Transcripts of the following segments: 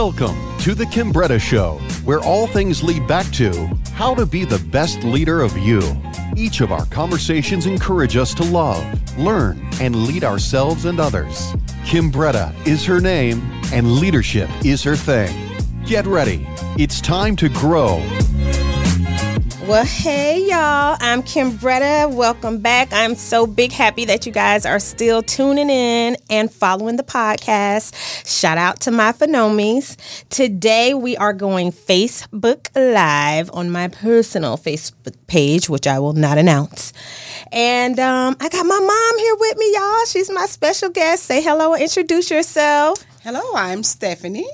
Welcome to The Kimbretta Show, where all things lead back to how to be the best leader of you. Each of our conversations encourage us to love, learn, and lead ourselves and others. Kimbretta is her name, and leadership is her thing. Get ready. It's time to grow. Well, hey, y'all. I'm Kimbretta. Welcome back. I'm so happy that you guys are still tuning in and following the podcast. Shout out to my phenomies. Today, we are going Facebook Live on my personal Facebook page, which I will not announce. And I got my mom here with me, y'all. She's my special guest. Say hello and introduce yourself. Hello, I'm Stephanie.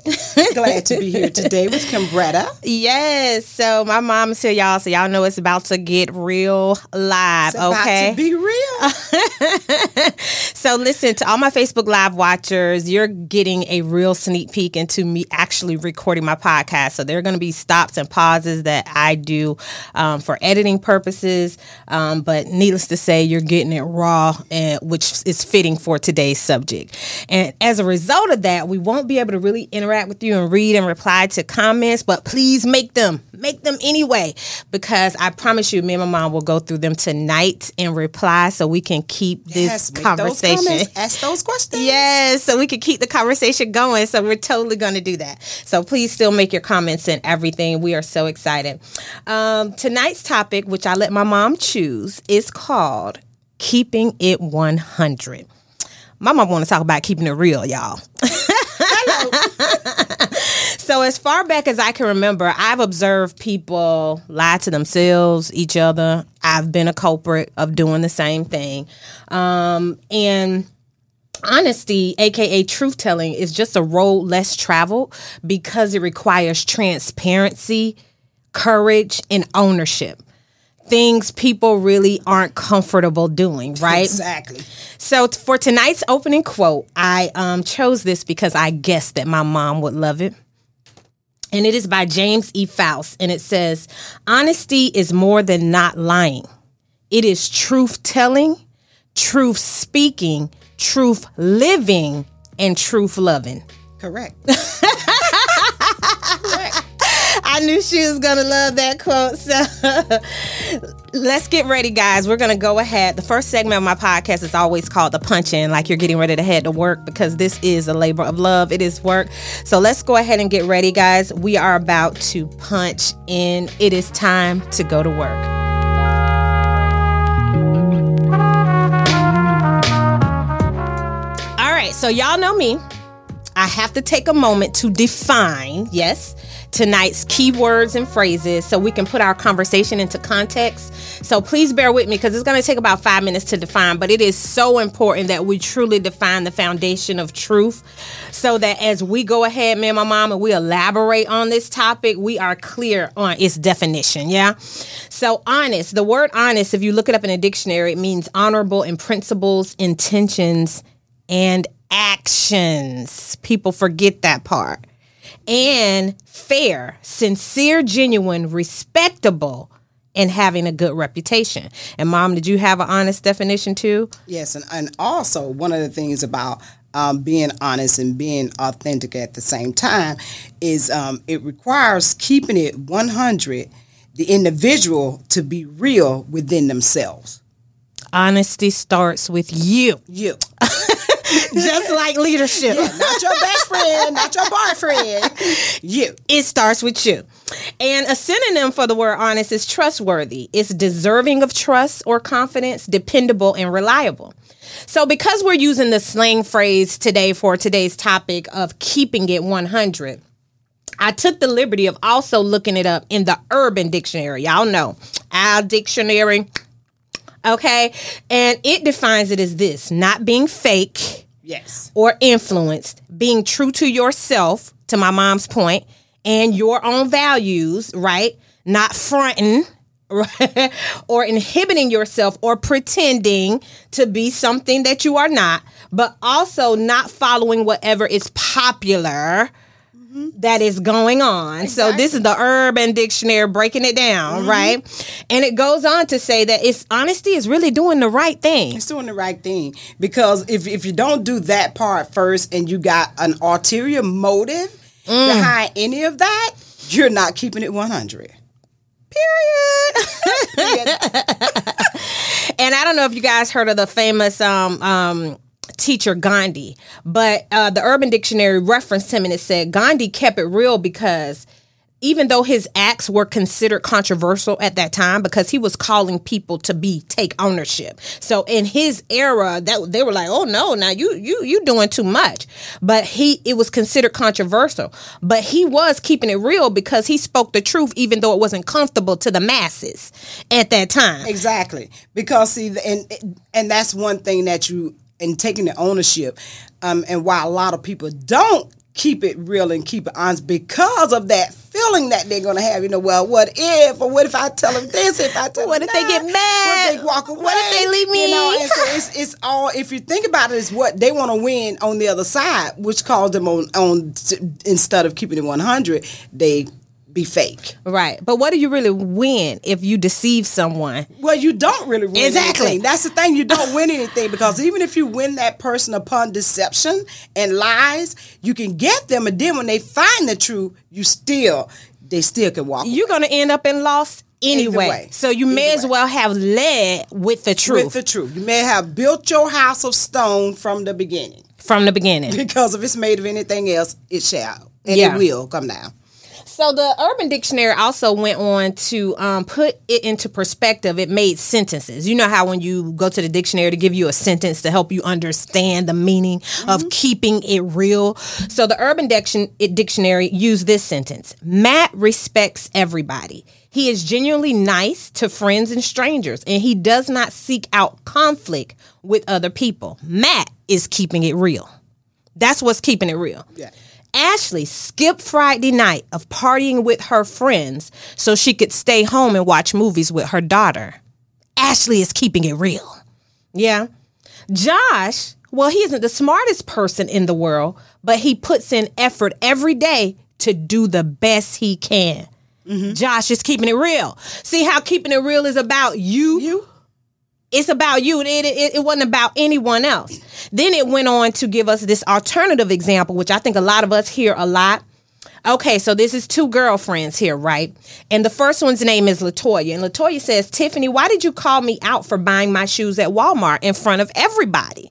Glad to be here today with Kimbretta. Yes, so my mom is here, y'all, so y'all know it's about to get real live, okay? It's about to be real. So listen, to all my Facebook Live watchers, you're getting a real sneak peek into me actually recording my podcast. So there are going to be stops and pauses that I do for editing purposes, but needless to say, you're getting it raw, which is fitting for today's subject. And as a result of that, we won't be able to really interact with you and read and reply to comments, but please make them anyway, because I promise you, me and my mom will go through them tonight and reply so we can keep this conversation. Those comments, ask those questions. Yes, so we can keep the conversation going. So we're totally going to do that. So please still make your comments and everything. We are so excited. Tonight's topic, which I let my mom choose, is called Keeping It 100. My mom want to talk about keeping it real, y'all. So as far back as I can remember, I've observed people lie to themselves, each other. I've been a culprit of doing the same thing. And honesty, a.k.a. truth-telling, is just a road less traveled because it requires transparency, courage, and ownership. Things people really aren't comfortable doing, right? Exactly. So for tonight's opening quote, I chose this because I guessed that my mom would love it. And it is by James E. Faust. And it says, "Honesty is more than not lying. It is truth-telling, truth-speaking, truth-living, and truth-loving." Correct. Correct. I knew she was going to love that quote. So let's get ready, guys. We're going to go ahead. The first segment of my podcast is always called the punch-in, like you're getting ready to head to work, because this is a labor of love. It is work. So let's go ahead and get ready, guys. We are about to punch in. It is time to go to work. All right. So y'all know me. I have to take a moment to define, yes, tonight's keywords and phrases so we can put our conversation into context. So please bear with me because it's going to take about 5 minutes to define, but it is so important that we truly define the foundation of truth so that as we go ahead, me and my mom, and we elaborate on this topic, we are clear on its definition. Yeah. So honest, the word honest, if you look it up in a dictionary, it means honorable in principles, intentions, and actions. People forget that part. And fair, sincere, genuine, respectable, and having a good reputation. And Mom, did you have an honest definition too? Yes, and also one of the things about being honest and being authentic at the same time is it requires keeping it 100, the individual to be real within themselves. Honesty starts with you. You. Just like leadership. Yeah, not your best friend, not your boyfriend. You. It starts with you. And a synonym for the word honest is trustworthy. It's deserving of trust or confidence, dependable and reliable. So because we're using the slang phrase today for today's topic of keeping it 100, I took the liberty of also looking it up in the Urban Dictionary. Y'all know, our dictionary. Okay, and it defines it as this: not being fake, yes, or influenced, being true to yourself, to my mom's point, and your own values, right? Not fronting, right? Or inhibiting yourself or pretending to be something that you are not, but also not following whatever is popular that is going on. Exactly. So this is the Urban Dictionary breaking it down, right? And it goes on to say that it's honesty is really doing the right thing. It's doing the right thing. Because if you don't do that part first and you got an ulterior motive, behind any of that, you're not keeping it 100. Period. And I don't know if you guys heard of the famous teacher Gandhi, but the Urban Dictionary referenced him, and it said Gandhi kept it real because even though his acts were considered controversial at that time, because he was calling people to take ownership. So in his era, that they were like, "Oh no, now you doing too much." But it was considered controversial. But he was keeping it real because he spoke the truth, even though it wasn't comfortable to the masses at that time. Exactly, because see, and that's one thing that in taking the ownership, and why a lot of people don't keep it real and keep it honest because of that feeling that they're going to have. You know, well, what if? Or what if I tell them this? If I tell them that? What if they get mad? What if they walk away? What if they leave me? You know, and so it's all, if you think about it, it's what they want to win on the other side, which calls them on instead of keeping it 100, they be fake. Right. But what do you really win if you deceive someone? Well, you don't really win anything. That's the thing. You don't win anything, because even if you win that person upon deception and lies, you can get them, and then when they find the truth, they still can walk away. You're going to end up in loss anyway. So you may as well have led with the truth. With the truth. You may have built your house of stone from the beginning. From the beginning. Because if it's made of anything else, it shall. And it will come down. So the Urban Dictionary also went on to put it into perspective. It made sentences. You know how when you go to the dictionary to give you a sentence to help you understand the meaning of keeping it real. So the Urban Dictionary used this sentence. Matt respects everybody. He is genuinely nice to friends and strangers, and he does not seek out conflict with other people. Matt is keeping it real. That's what's keeping it real. Yeah. Ashley skipped Friday night of partying with her friends so she could stay home and watch movies with her daughter. Ashley is keeping it real. Yeah. Josh, well, he isn't the smartest person in the world, but he puts in effort every day to do the best he can. Mm-hmm. Josh is keeping it real. See how keeping it real is about you? It's about you. It wasn't about anyone else. Then it went on to give us this alternative example, which I think a lot of us hear a lot. Okay, so this is two girlfriends here, right? And the first one's name is Latoya. And Latoya says, Tiffany, why did you call me out for buying my shoes at Walmart in front of everybody?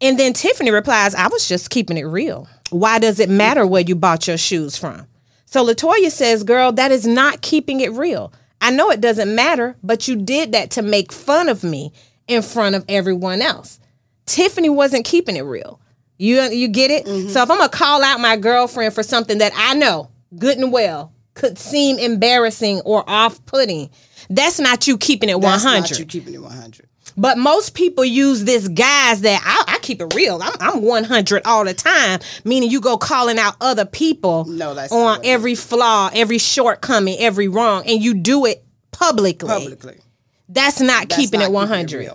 And then Tiffany replies, I was just keeping it real. Why does it matter where you bought your shoes from? So Latoya says, girl, that is not keeping it real. I know it doesn't matter, but you did that to make fun of me in front of everyone else. Tiffany wasn't keeping it real. You get it? Mm-hmm. So if I'm going to call out my girlfriend for something that I know good and well could seem embarrassing or off-putting, that's not you keeping it 100. That's not you keeping it 100. But most people use this guise that I keep it real. I'm 100 all the time, meaning you go calling out other people on every flaw, every shortcoming, every wrong, and you do it publicly. That's not keeping it 100.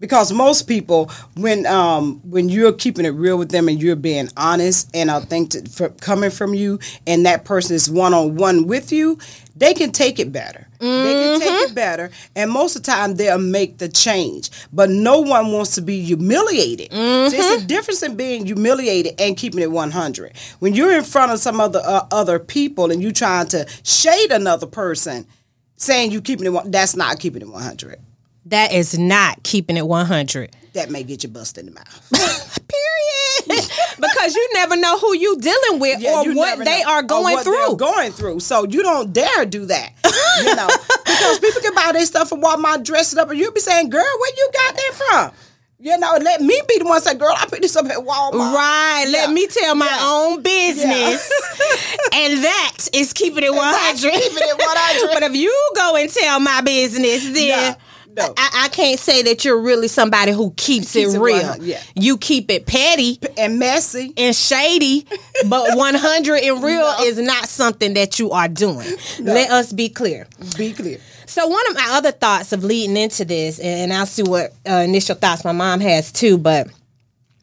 Because most people, when you're keeping it real with them and you're being honest and authentic coming from you, and that person is one-on-one with you, they can take it better. Mm-hmm. They can take it better. And most of the time, they'll make the change. But no one wants to be humiliated. Mm-hmm. So it's a difference in being humiliated and keeping it 100. When you're in front of some other people and you're trying to shade another person, saying you're keeping it 100, that's not keeping it 100. That is not keeping it 100. That may get you busted in the mouth. Period. Because you never know who you dealing with or what they are going through. So you don't dare do that. You know, because people can buy their stuff from Walmart, dress it up, and you'll be saying, girl, where you got that from? You know, let me be the one say, girl, I picked this up at Walmart. Right. Yeah. Let me tell my own business. Yeah. And that is keeping it 100. Keeping it 100. But if you go and tell my business, then... Yeah. No. I can't say that you're really somebody who keeps it real. You keep it petty and messy and shady, but 100 and real is not something that you are doing. No. Let us be clear. So one of my other thoughts of leading into this, and I'll see what initial thoughts my mom has too, but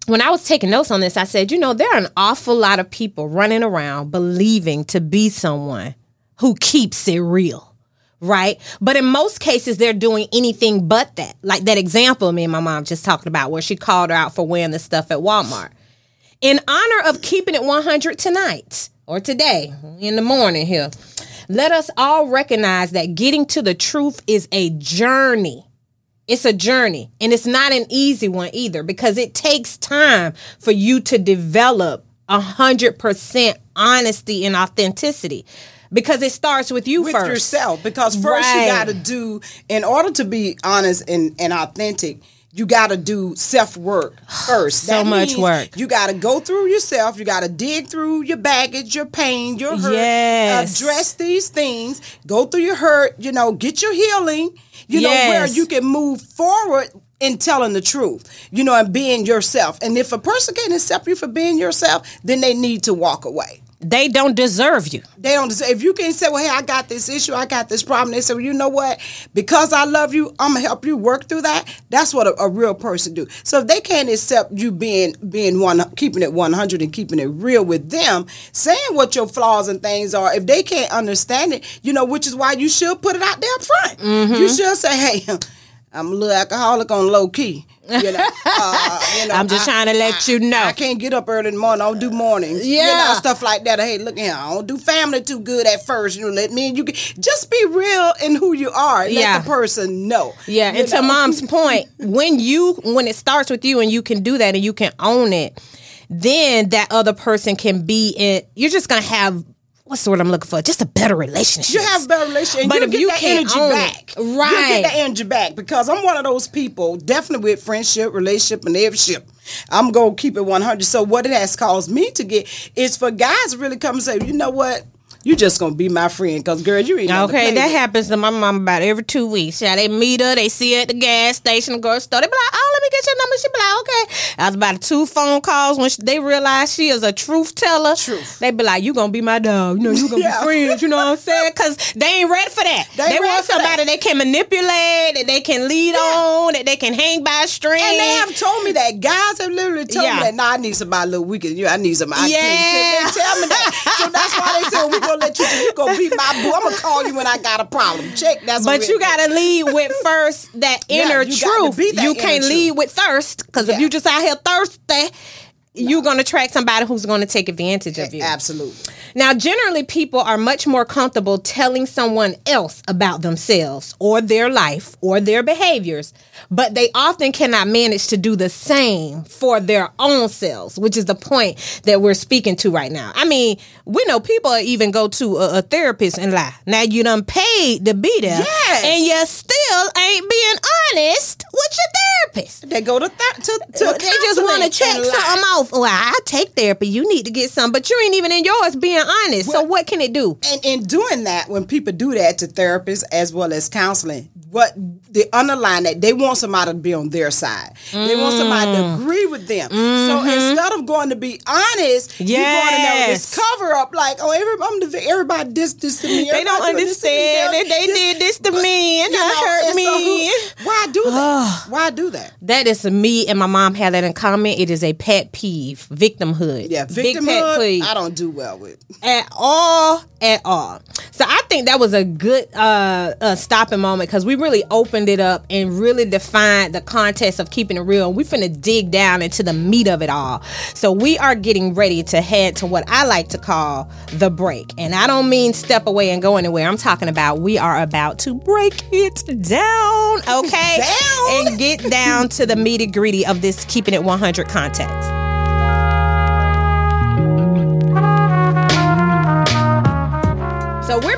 when I was taking notes on this, I said, you know, there are an awful lot of people running around believing to be someone who keeps it real. Right. But in most cases, they're doing anything but that. Like that example me and my mom just talked about where she called her out for wearing the stuff at Walmart. In honor of keeping it 100 tonight or today in the morning here, let us all recognize that getting to the truth is a journey. It's a journey, and it's not an easy one either, because it takes time for you to develop 100% honesty and authenticity, because it starts with you first. With yourself, because first you got to do, in order to be honest and authentic, you got to do self-work first. So that much work. You got to go through yourself. You got to dig through your baggage, your pain, your hurt. Yes. Address these things. Go through your hurt. You know, get your healing. You know, where you can move forward in telling the truth, you know, and being yourself. And if a person can't accept you for being yourself, then they need to walk away. They don't deserve you. They don't deserve. If you can say, well, hey, I got this issue, I got this problem. They say, well, you know what? Because I love you, I'm going to help you work through that. That's what a real person do. So if they can't accept you being one, keeping it 100 and keeping it real with them, saying what your flaws and things are, if they can't understand it, you know, which is why you should put it out there up front. Mm-hmm. You should say, hey, I'm a little alcoholic on low key. You know, I'm just trying to let you know. I can't get up early in the morning. I don't do mornings. Yeah. You know, stuff like that. Hey, look here. I don't do family too good at first. You know, let me and you get, just be real in who you are. Let the person know. Yeah. And to Mom's point, when it starts with you and you can do that and you can own it, then that other person can be in. You're just going to have. What's the word I'm looking for? Just a better relationship. You have a better relationship. But if you get that energy back. Right. You get that energy back, because I'm one of those people, definitely with friendship, relationship, and every ship. I'm going to keep it 100. So what it has caused me to get is for guys to really come and say, you know what? You just going to be my friend, because, girl, you ain't going to play. Okay, that happens to my mom about every 2 weeks. Yeah, they meet her, they see her at the gas station, the grocery store. They be like, oh, let me get your number. She be like, okay. I was about 2 phone calls when they realized she is a truth teller. Truth. They be like, you going to be my dog. You know, you going to be friends. You know what I'm saying? Because they ain't ready for that. They want somebody that they can manipulate, that they can lead on, that they can hang by a string. And they have told me that. Guys have literally told me that. No, I need somebody a little weaker than you. I need somebody. Yeah. They tell me that. So that's why they said, we're let you go be my boo. I'm gonna call you when I got a problem. Check. That's but you gotta lead with first that inner truth. That you can't lead with thirst, because if you just out here thirsty, you're gonna attract somebody who's gonna take advantage of you. Absolutely. Now, generally, people are much more comfortable telling someone else about themselves or their life or their behaviors, but they often cannot manage to do the same for their own selves, which is the point that we're speaking to right now. I mean, we know people even go to a therapist and lie. Now, you done paid to be there, and you still ain't being honest with your therapist. They go to they just want to check something off. Well, I take therapy. You need to get some, but you ain't even in yours being honest. Well, so what can it do? And in doing that, when people do that to therapists as well as counseling, what they underline that they want somebody to be on their side. They want somebody to agree with them. Mm-hmm. So instead of going to be honest, you're going to know this cover up like, oh, everybody did this to me. Everybody they don't understand that they did this to me and hurt me. So why do that? Why do that? That is me and my mom had that in common. It is a pet peeve. Victimhood. Yeah, victimhood, I don't do well with. At all. So I think that was a good stopping moment, because we really opened it up and really defined the context of keeping it real. We're finna dig down into the meat of it all. So we are getting ready to head to what I like to call the break. And I don't mean step away and go anywhere. I'm talking about we are about to break it down, okay? And get down to the meaty gritty of this Keeping It 100 context. So we're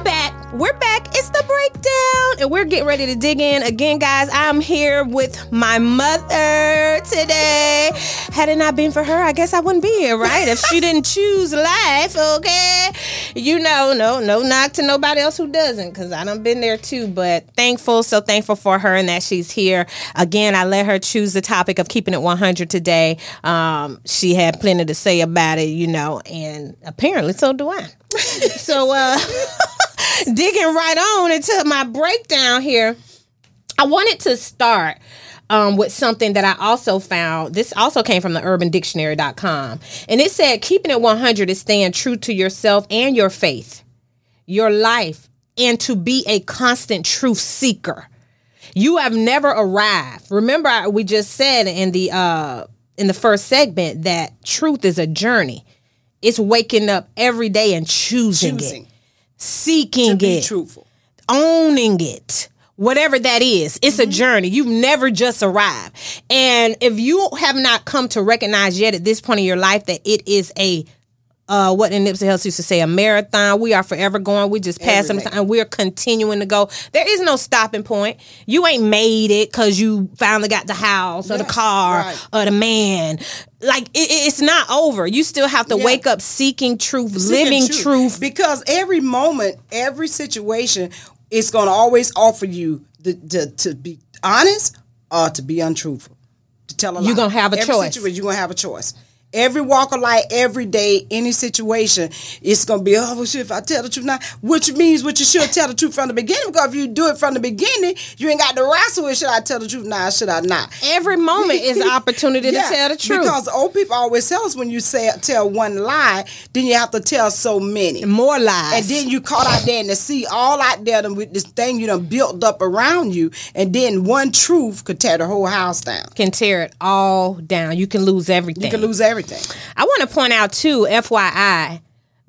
back. It's the breakdown, and we're getting ready to dig in. Again, guys, I'm here with my mother today. Had it not been for her, I guess I wouldn't be here, right? If she didn't choose life, okay? You know, no knock to nobody else who doesn't, because I done been there too, but so thankful for her and that she's here. Again, I let her choose the topic of Keeping It 100 today. She had plenty to say about it, you know, and apparently so do I. So, digging right on into my breakdown here, I wanted to start with something that I also found. This also came from the UrbanDictionary.com. And it said, keeping it 100 is staying true to yourself and your faith, your life, and to be a constant truth seeker. You have never arrived. Remember, we just said in the in the first segment that truth is a journey. It's waking up every day and choosing it. Seeking to be truthful. Owning it. Whatever that is, it's a journey. You've never just arrived. And if you have not come to recognize yet at this point in your life that it is a, what in Nipsey Hussle used to say, a marathon. We are forever going. We just passed some time. We're continuing to go. There is no stopping point. You ain't made it because you finally got the house or the car or the man. Like, it's not over. You still have to wake up seeking truth, living truth. Because every moment, every situation, it's going to always offer you to be honest or to be untruthful, to tell a lie. You're going to have a choice. You're going to have a choice. Every walk of life, every day, any situation, it's going to be, oh, well, shit, if I tell the truth now, which means what you should tell the truth from the beginning, because if you do it from the beginning, you ain't got to wrestle with, should I tell the truth now or should I not? Every moment is an opportunity to tell the truth. Because old people always tell us when you tell one lie, then you have to tell so many. More lies. And then you caught out there in the sea, all out there with this thing you done built up around you, and then one truth could tear the whole house down. Can tear it all down. You can lose everything. I want to point out too, FYI,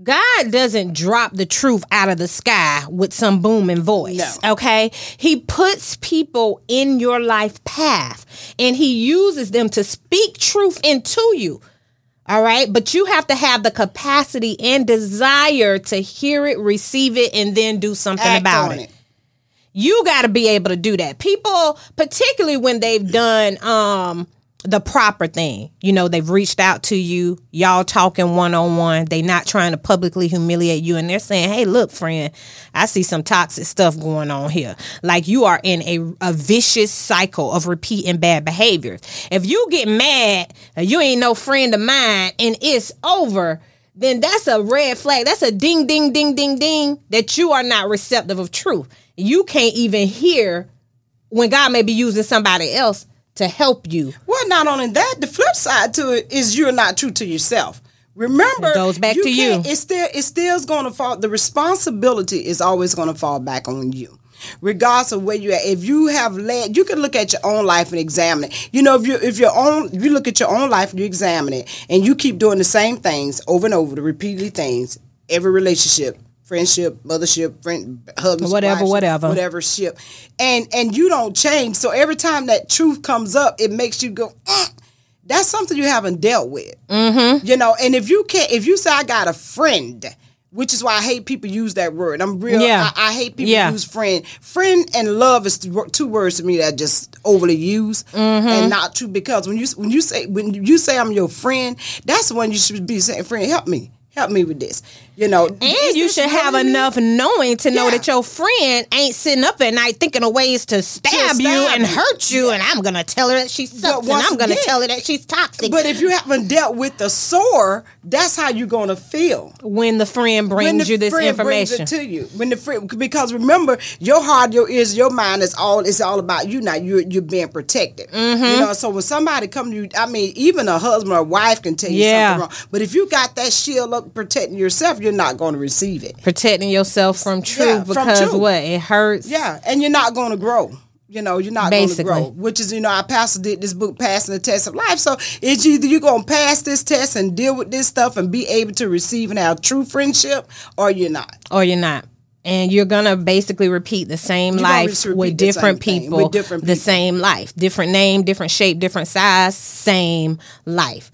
God doesn't drop the truth out of the sky with some booming voice. No. Okay? He puts people in your life path and he uses them to speak truth into you. All right? But you have to have the capacity and desire to hear it, receive it, and then do something about it. You got to be able to do that. People, particularly when they've done the proper thing. You know, they've reached out to you. Y'all talking one-on-one. They not trying to publicly humiliate you. And they're saying, hey, look, friend, I see some toxic stuff going on here. Like, you are in a vicious cycle of repeating bad behaviors. If you get mad, you ain't no friend of mine, and it's over, then that's a red flag. That's a ding, ding, ding, ding, ding, that you are not receptive of truth. You can't even hear when God may be using somebody else to help you. Well, not only that, the flip side to it is you're not true to yourself. Remember, it goes back to you. It's still going to fall. The responsibility is always going to fall back on you. Regardless of where you're at, if you have led, you can look at your own life and examine it. You know, if you look at your own life and you examine it and you keep doing the same things over and over, the repeatedly things, every relationship, friendship, mothership, husband, whatever ship, and you don't change. So every time that truth comes up, it makes you go, that's something you haven't dealt with. Mm-hmm. You know, and if you say I got a friend, which is why I hate people use that word. I'm real. Yeah. I hate people use friend. Friend and love is two words to me that just overly used and not true. Because when you say I'm your friend, that's when you should be saying, friend, help me. Help me with this, you know. And you should have enough knowing to know that your friend ain't sitting up at night thinking of ways to stab you and hurt you. And I'm gonna tell her that she sucks, and I'm gonna tell her that she's toxic. But if you haven't dealt with the sore, that's how you're gonna feel when the friend brings you this information to you. When the friend, because remember, your heart, your ears, your mind is all. It's all about you now. You're being protected. Mm-hmm. You know. So when somebody comes to you, I mean, even a husband or wife can tell you something wrong. But if you got that shield up, protecting yourself, you're not going to receive it. Protecting yourself from truth because it hurts. Yeah, and you're not going to grow. You know, you're not going to grow. Which is, you know, our pastor did this book, Passing the Test of Life. So it's either you're going to pass this test and deal with this stuff and be able to receive and have true friendship, or you're not. And you're going to basically repeat the same life with different people. The same life. Different name, different shape, different size, same life.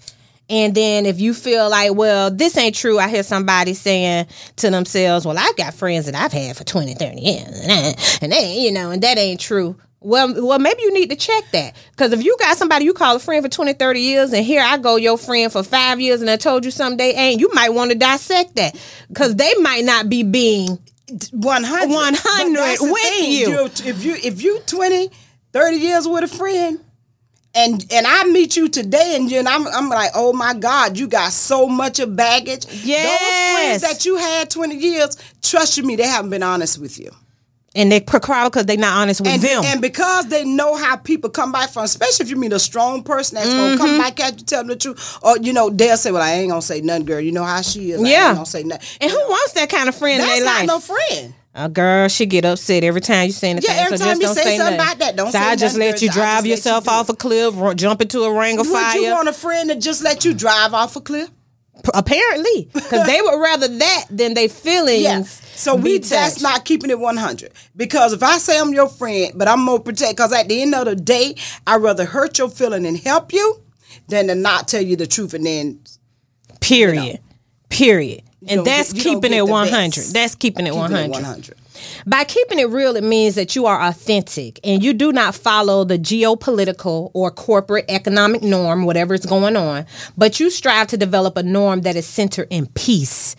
And then if you feel like, well, this ain't true. I hear somebody saying to themselves, well, I've got friends that I've had for 20, 30 years. And they, you know, and that ain't true. Well, maybe you need to check that. Because if you got somebody you call a friend for 20, 30 years, and here I go, your friend for 5 years, and I told you something they ain't, you might want to dissect that. Because they might not be being 100 with you. If you 20, 30 years with a friend, And I meet you today, and I'm like, oh my God, you got so much of baggage. Yes. Those friends that you had 20 years, trust me, they haven't been honest with you. And they cry because they're not honest with them. And because they know how people come back from, especially if you meet a strong person that's going to come back at you, tell them the truth. Or, you know, they'll say, well, I ain't going to say nothing, girl. You know how she is. I ain't going to say nothing. And who wants that kind of friend in their life? That's not no friend. A girl, she get upset every time you say anything. Yeah, every time you say something about that, don't say nothing. So I just let you drive yourself off a cliff, jump into a ring of fire. Would you want a friend to just let you drive off a cliff? Apparently, because they would rather that than their feelings. Yeah. So that's not keeping it 100. Because if I say I'm your friend, but I'm more protect, because at the end of the day, I'd rather hurt your feeling and help you than to not tell you the truth and then. Period. You know. Period. And that's keeping it 100. That's keeping it 100. By keeping it real, it means that you are authentic and you do not follow the geopolitical or corporate economic norm, whatever is going on, but you strive to develop a norm that is centered in peace,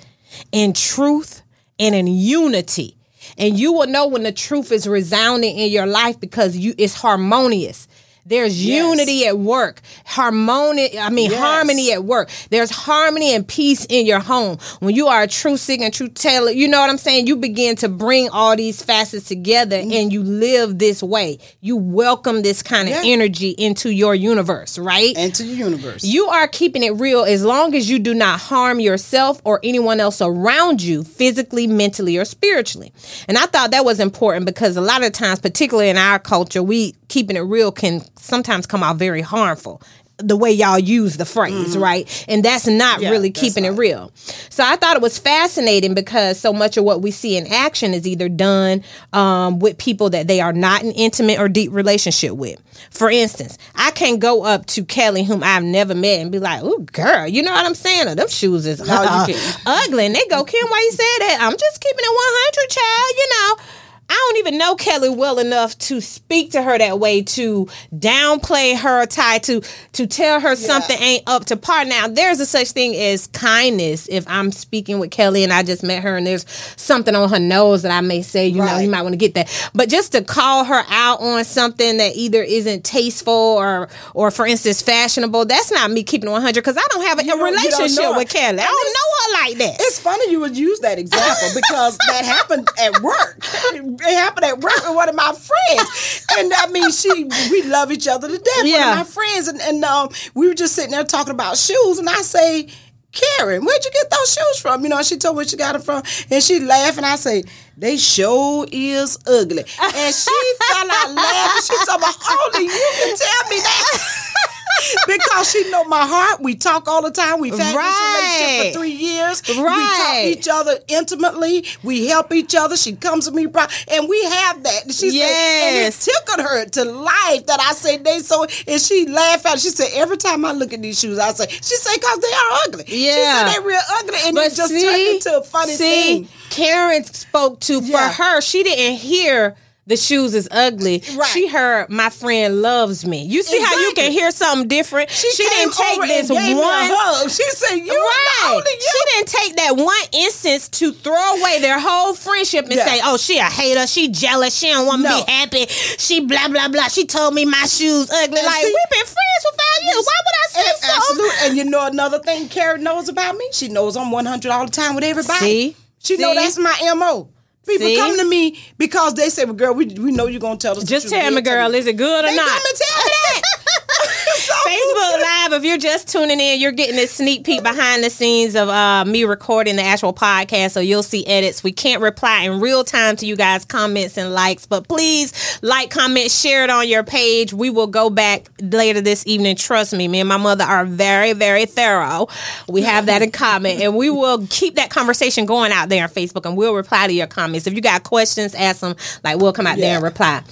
in truth, and in unity. And you will know when the truth is resounding in your life because it's harmonious. There's unity at work, harmony at work. There's harmony and peace in your home. When you are a true singer and true teller, you know what I'm saying? You begin to bring all these facets together and you live this way. You welcome this kind of energy into your universe, right? Into your universe. You are keeping it real as long as you do not harm yourself or anyone else around you physically, mentally, or spiritually. And I thought that was important because a lot of times, particularly in our culture, keeping it real can sometimes come out very harmful, the way y'all use the phrase, right? And that's not really keeping it real. So I thought it was fascinating because so much of what we see in action is either done with people that they are not in intimate or deep relationship with. For instance, I can't go up to Kelly, whom I've never met, and be like, "Ooh, girl, you know what I'm saying? Them shoes is ugly." And they go, "Kim, why you said that?" I'm just keeping it 100, child, you know. I don't even know Kelly well enough to speak to her that way, to downplay her, to tell her something ain't up to par. Now, there's a such thing as kindness. If I'm speaking with Kelly and I just met her and there's something on her nose that I may say, you know, you might want to get that. But just to call her out on something that either isn't tasteful or for instance, fashionable, that's not me keeping 100 because I don't have a relationship with Kelly. I don't know her like that. It's funny you would use that example because that happened at work. It happened at work with one of my friends. And I mean, we love each other to death. Yeah. One of my friends. And we were just sitting there talking about shoes. And I say, "Karen, where'd you get those shoes from?" You know, and she told me where she got them from. And she laughed. And I say, "They sure is ugly." And she fell out laughing. She told me, "Only you can tell me that." Because she know my heart. We talk all the time. We've had this relationship for 3 years. Right. We talk each other intimately. We help each other. She comes to me, and we have that. And she said, and it tickled her to life that I said they so. And she laughed out. She said, "Every time I look at these shoes," I say, she said, "because they are ugly." Yeah. She said they're real ugly, and it just turned into a funny thing. Karen spoke to for her. She didn't hear. The shoes is ugly. Right. She heard, "My friend loves me." You see how you can hear something different? She didn't take this one. She said, "You are the only you." She didn't take that one instance to throw away their whole friendship and say, "Oh, she a hater. She jealous. She don't want me to be happy. She blah, blah, blah. She told me my shoes ugly." And like, we've been friends for 5 years. Why would I say so? Absolutely. And you know another thing Karen knows about me? She knows I'm 100 all the time with everybody. She knows that's my M.O. People come to me because they say, "Well, girl, we know you're going to tell us." Just tell me, girl, is it good or not? Come and tell me that. Facebook Live, if you're just tuning in, you're getting a sneak peek behind the scenes of me recording the actual podcast, so you'll see edits. We can't reply in real time to you guys' comments and likes, but please like, comment, share it on your page. We will go back later this evening. Trust me, me and my mother are very, very thorough. We have that in common, and we will keep that conversation going out there on Facebook, and we'll reply to your comments. If you got questions, ask them. Like, we'll come out there and reply.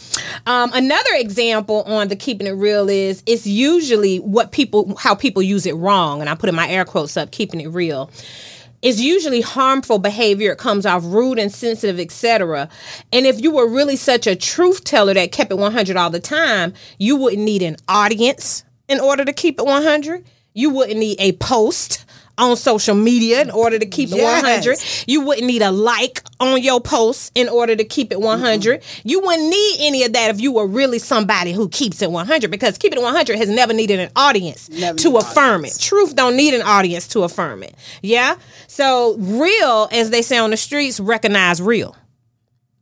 Another example on the keeping it real is it's usually how people use it wrong, and I'm putting my air quotes up, keeping it real. It's usually harmful behavior. It comes off rude, insensitive, etc. And if you were really such a truth teller that kept it 100 all the time, you wouldn't need an audience in order to keep it 100. You wouldn't need a post on social media in order to keep it 100. You wouldn't need a like on your post in order to keep it 100. Mm-hmm. You wouldn't need any of that if you were really somebody who keeps it 100, because keeping it 100 has never needed an audience to affirm it. Truth don't need an audience to affirm it. Yeah? So real, as they say on the streets, recognize real.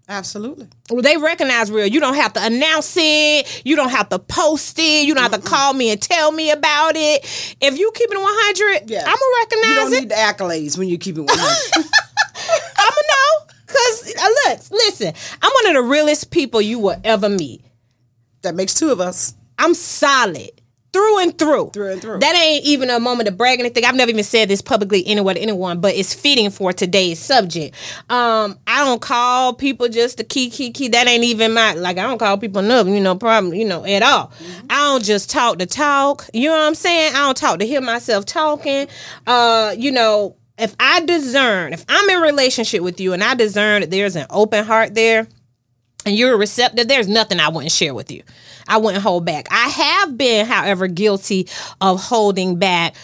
Absolutely. Well, they recognize real. You don't have to announce it. You don't have to post it. You don't have to call me and tell me about it. If you keep it 100, I'm going to recognize it. You don't need the accolades when you keep it 100. I'm going to know. Because, look, nuts. Listen, I'm one of the realest people you will ever meet. That makes two of us. I'm solid. Through and through. Through and through. That ain't even a moment of bragging or anything. I've never even said this publicly anywhere to anyone, but it's fitting for today's subject. I don't call people just to key. That ain't even my, like, I don't call people up, problem, at all. Mm-hmm. I don't just talk to talk. You know what I'm saying? I don't talk to hear myself talking. If I discern, if I'm in a relationship with you and I discern that there's an open heart there, and you're a receptive, there's nothing I wouldn't share with you. I wouldn't hold back. I have been, however, guilty of holding back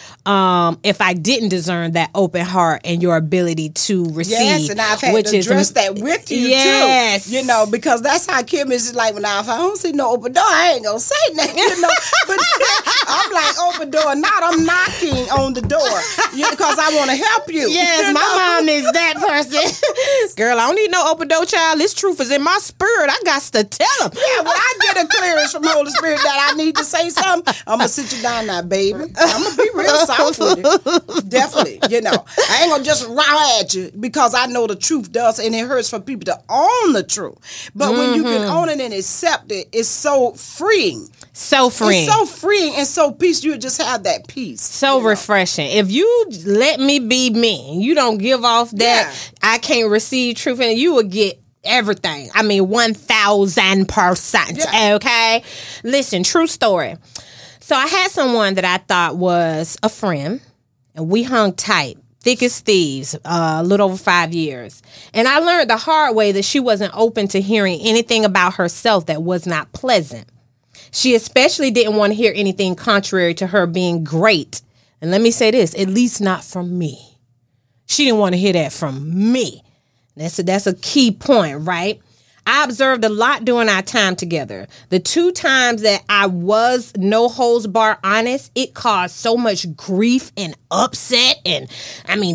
if I didn't discern that open heart and your ability to receive. Yes, and I've had to address that with you, yes, too. Because that's how Kim is like, if I don't see no open door, I ain't gonna say nothing. But I'm like, open door, not I'm knocking on the door because I want to help you. Yes, my mom is that person. Girl, I don't need no open door, child. This truth is in my spirit. I got to tell them. Yeah, when I get a clearance from Holy Spirit that I need to say something, I'm gonna sit you down now, baby. I'm gonna be real soft with it. Definitely, I ain't gonna just row at you because I know the truth does, and it hurts for people to own the truth. But when you can own it and accept it, it's so freeing. So freeing. It's so freeing and so peace. You just have that peace. So refreshing. If you let me be me, and you don't give off that I can't receive truth, and you will get everything. 1,000%. Yeah. Okay. Listen, true story. So I had someone that I thought was a friend, and we hung tight, thick as thieves, a little over 5 years. And I learned the hard way that she wasn't open to hearing anything about herself that was not pleasant. She especially didn't want to hear anything contrary to her being great. And let me say this, at least not from me. She didn't want to hear that from me. That's a key point, right? I observed a lot during our time together. The two times that I was no holds bar honest, it caused so much grief and upset and,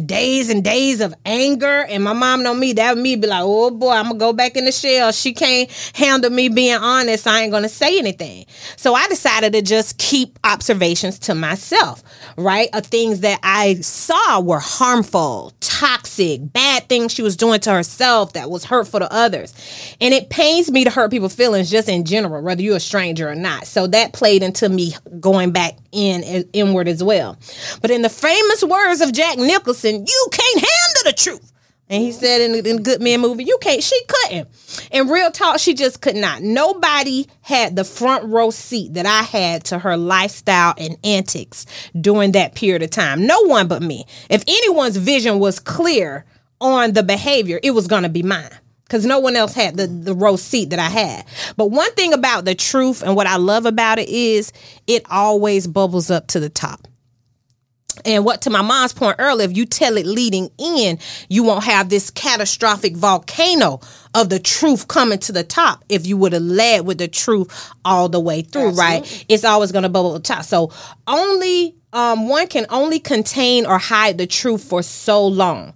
days and days of anger. And my mom know me. That would me be like, oh, boy, I'm going to go back in the shell. She can't handle me being honest. I ain't going to say anything. So I decided to just keep observations to myself, right, of things that I saw were harmful, toxic, bad things she was doing to herself that was hurtful to others. And it pains me to hurt people's feelings just in general, whether you're a stranger or not. So that played into me going back inward as well. But in the famous words of Jack Nicholson, you can't handle the truth. And he said in the Good Men movie, she couldn't. In real talk, she just could not. Nobody had the front row seat that I had to her lifestyle and antics during that period of time. No one but me. If anyone's vision was clear on the behavior, it was going to be mine. Because no one else had the row seat that I had. But one thing about the truth and what I love about it is it always bubbles up to the top. And to my mom's point earlier, if you tell it leading in, you won't have this catastrophic volcano of the truth coming to the top if you would have led with the truth all the way through, absolutely, right? It's always going to bubble up to the top. So one can only contain or hide the truth for so long.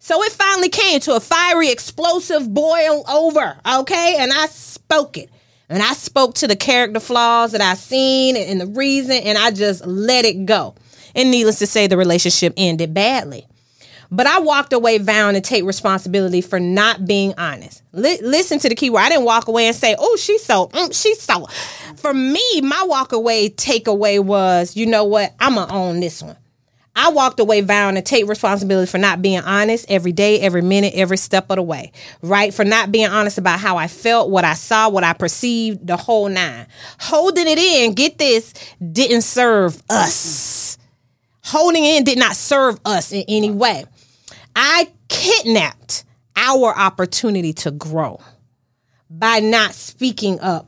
So it finally came to a fiery, explosive boil over, okay? And I spoke it. And I spoke to the character flaws that I seen and the reason, and I just let it go. And needless to say, the relationship ended badly. But I walked away vowing to take responsibility for not being honest. Listen to the key word. I didn't walk away and say, oh, she's so. For me, my takeaway was, I'm going to own this one. I walked away vowing to take responsibility for not being honest every day, every minute, every step of the way, right? For not being honest about how I felt, what I saw, what I perceived, the whole nine. Holding it in, get this, didn't serve us. Holding in did not serve us in any way. I kidnapped our opportunity to grow by not speaking up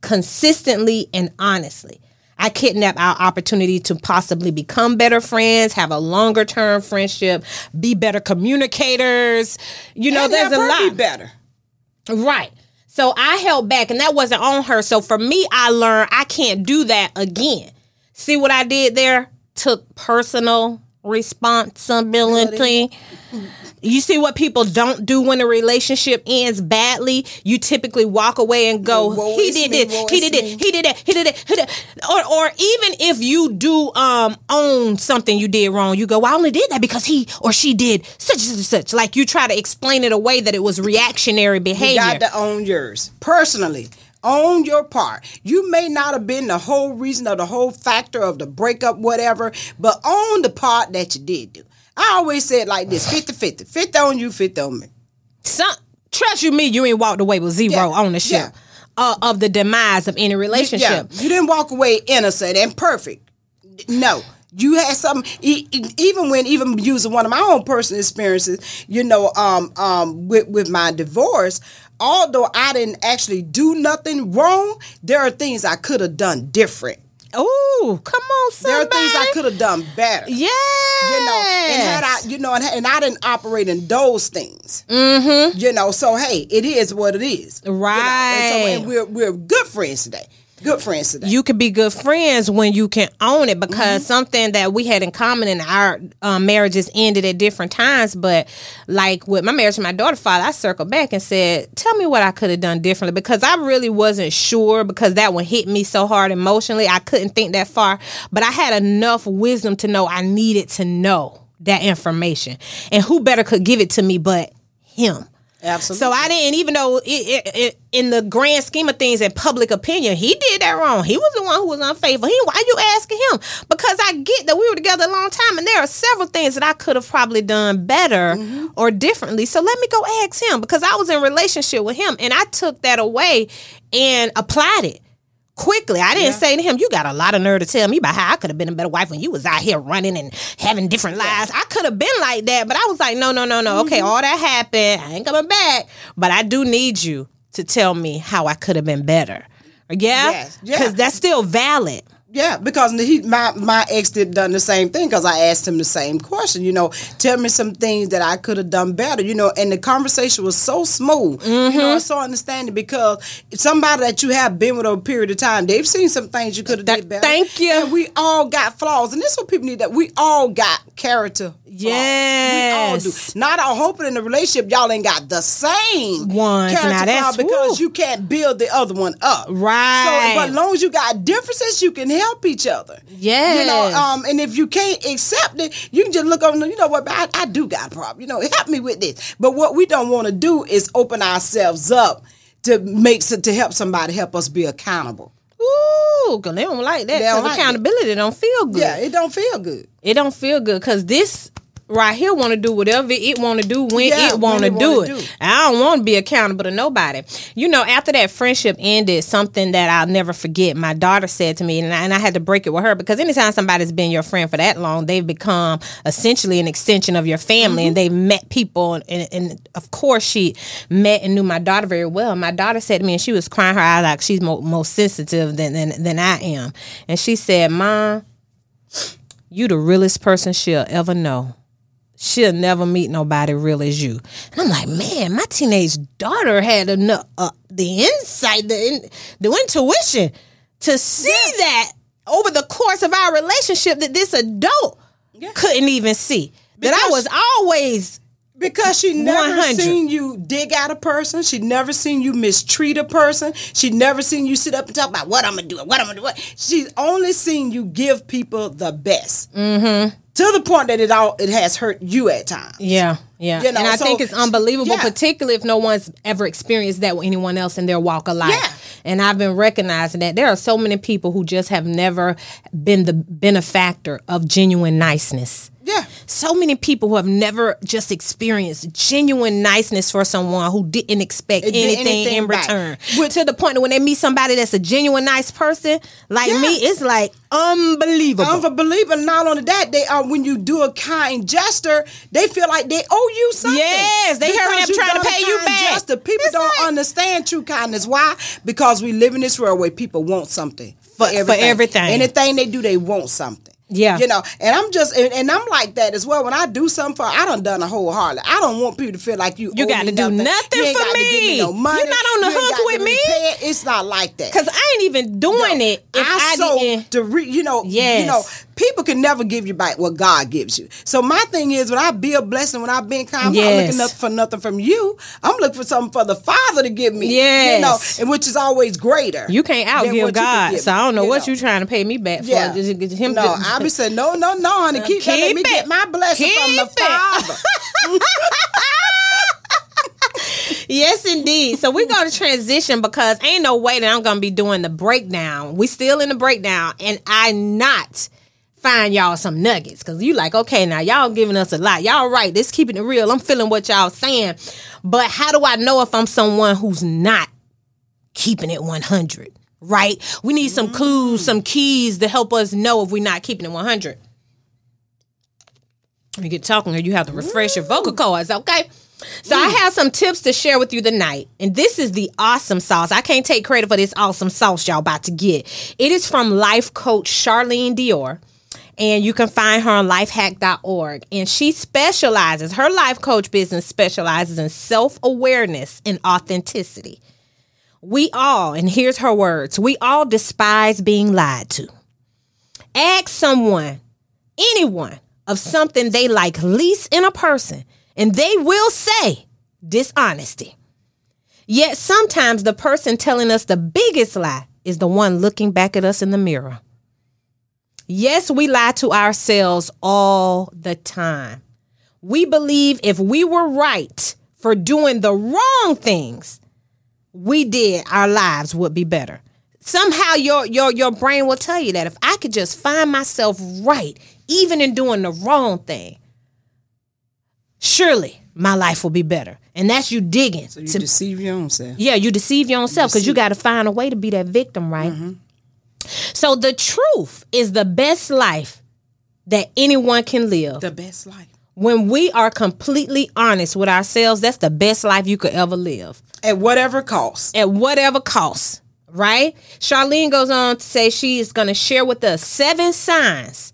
consistently and honestly. I kidnapped our opportunity to possibly become better friends, have a longer-term friendship, be better communicators. There's a lot. Be better. Right. So I held back, and that wasn't on her. So for me, I learned I can't do that again. See what I did there? Took personal responsibility. You see what people don't do when a relationship ends badly? You typically walk away and go, he did this, he did it, he did that, he did it. Or even if you do own something you did wrong, you go, well, I only did that because he or she did such and such. Like you try to explain it away that it was reactionary behavior. You got to own yours. Personally. Own your part. You may not have been the whole reason or the whole factor of the breakup, whatever, but own the part that you did do. I always said like this, 50-50. 50 on you, 50 on me. Trust you me, you ain't walked away with zero ownership of the demise of any relationship. You didn't walk away innocent and perfect. No. You had something, even using one of my own personal experiences, you know, with my divorce, although I didn't actually do nothing wrong, there are things I could have done different. Oh, come on, somebody. There are things I could have done better. Yeah. You know, and had I, you know, and I didn't operate in those things. Mm-hmm. You know, so hey, it is what it is. Right. You know? And so we're good friends today. Good friends today. You can be good friends when you can own it, because something that we had in common in our marriages ended at different times. But like with my marriage to my daughter's father, I circled back and said, tell me what I could have done differently, because I really wasn't sure, because that one hit me so hard emotionally. I couldn't think that far, but I had enough wisdom to know I needed to know that information, and who better could give it to me but him. Absolutely. So I didn't, even though it, in the grand scheme of things, in public opinion, he did that wrong. He was the one who was unfaithful. Why are you asking him? Because I get that we were together a long time, and there are several things that I could have probably done better or differently. So let me go ask him, because I was in a relationship with him, and I took that away and applied it quickly. I didn't say to him, you got a lot of nerve to tell me about how I could have been a better wife when you was out here running and having different lives. I could have been like that, but I was like, no. Okay, all that happened. I ain't coming back, but I do need you to tell me how I could have been better. Because that's still valid. Yeah, because my ex did done the same thing, because I asked him the same question. You know, tell me some things that I could have done better. You know, and the conversation was so smooth. You know, it's so understanding, because somebody that you have been with over a period of time, they've seen some things you could have did better. Thank you. And we all got flaws, and this is what people need. That we all got character. Yes, we all do. Not all hoping in the relationship y'all ain't got the same one. Now that's because you can't build the other one up, right? So, but as long as you got differences, you can help each other. Yeah, you know. And if you can't accept it, you can just look on. You know what? I do got a problem. You know, help me with this. But what we don't want to do is open ourselves up to help somebody help us be accountable. Ooh, cause they don't like that. Because like accountability don't feel good. Yeah, it don't feel good. It don't feel good, because this right here want to do whatever it want to do when it want to do it. I don't want to be accountable to nobody. You know, after that friendship ended, something that I'll never forget, my daughter said to me, and I had to break it with her, because anytime somebody's been your friend for that long, they've become essentially an extension of your family, and they've met people, and of course she met and knew my daughter very well. My daughter said to me, and she was crying her eyes out, she's more sensitive than I am, and she said, Mom, you the realest person she'll ever know. She'll never meet nobody real as you. And I'm like, man, my teenage daughter had enough the insight, the intuition to see that over the course of our relationship that this adult couldn't even see. That I was always... Because she never 100. Seen you dig out a person. She never seen you mistreat a person. She never seen you sit up and talk about what I'm going to do. She's only seen you give people the best. Mm-hmm. To the point that it has hurt you at times. Yeah, yeah. You know, and I think it's unbelievable, particularly if no one's ever experienced that with anyone else in their walk of life. Yeah. And I've been recognizing that there are so many people who just have never been the benefactor of genuine niceness. Yeah. So many people who have never just experienced genuine niceness for someone who didn't expect anything in return. To the point that when they meet somebody that's a genuine nice person like me, it's like unbelievable. Unbelievable. Not only that, they are, when you do a kind gesture, they feel like they owe you something. Yes, they hurry up trying to pay you back. People don't understand true kindness. Why? Because we live in this world where people want something for everything. Anything they do, they want something. Yeah. You know, and I'm just, and I'm like that as well. When I do something for, I done a whole harlot. I don't want people to feel like you got to do nothing for me. You ain't got to give me no money. You're not on the hook with me. It's not like that. Because I ain't even doing it. If I didn't. You know, People can never give you back what God gives you. So my thing is, when I be a blessing, when I be kind, I'm not looking for nothing from you. I'm looking for something for the Father to give me. Yes. You know, and which is always greater. You can't outgive God. So I don't know what you're trying to pay me back for. Yeah. I be saying, no, honey. Let me get my blessing from the Father. Yes, indeed. So we're going to transition because ain't no way that I'm going to be doing the breakdown. We still in the breakdown, and I not find y'all some nuggets because you like, okay, now y'all giving us a lot. Y'all right. This keeping it real. I'm feeling what y'all saying. But how do I know if I'm someone who's not keeping it 100, right? We need some clues, some keys to help us know if we're not keeping it 100. You get talking or you have to refresh your vocal cords, okay? So I have some tips to share with you tonight. And this is the awesome sauce. I can't take credit for this awesome sauce y'all about to get. It is from life coach Charlene Dior. And you can find her on lifehack.org. And she specializes, her life coach business specializes in self-awareness and authenticity. We all, and here's her words, we all despise being lied to. Ask someone, anyone, of something they like least in a person, and they will say dishonesty. Yet sometimes the person telling us the biggest lie is the one looking back at us in the mirror. Yes, we lie to ourselves all the time. We believe if we were right for doing the wrong things we did, our lives would be better. Somehow your brain will tell you that if I could just find myself right, even in doing the wrong thing, surely my life will be better. And that's you digging. So you deceive your own self. Yeah, you deceive your own self because you got to find a way to be that victim, right? Mm-hmm. So the truth is the best life that anyone can live. The best life. When we are completely honest with ourselves, that's the best life you could ever live. At whatever cost. At whatever cost, right? Charlene goes on to say she is going to share with us 7 signs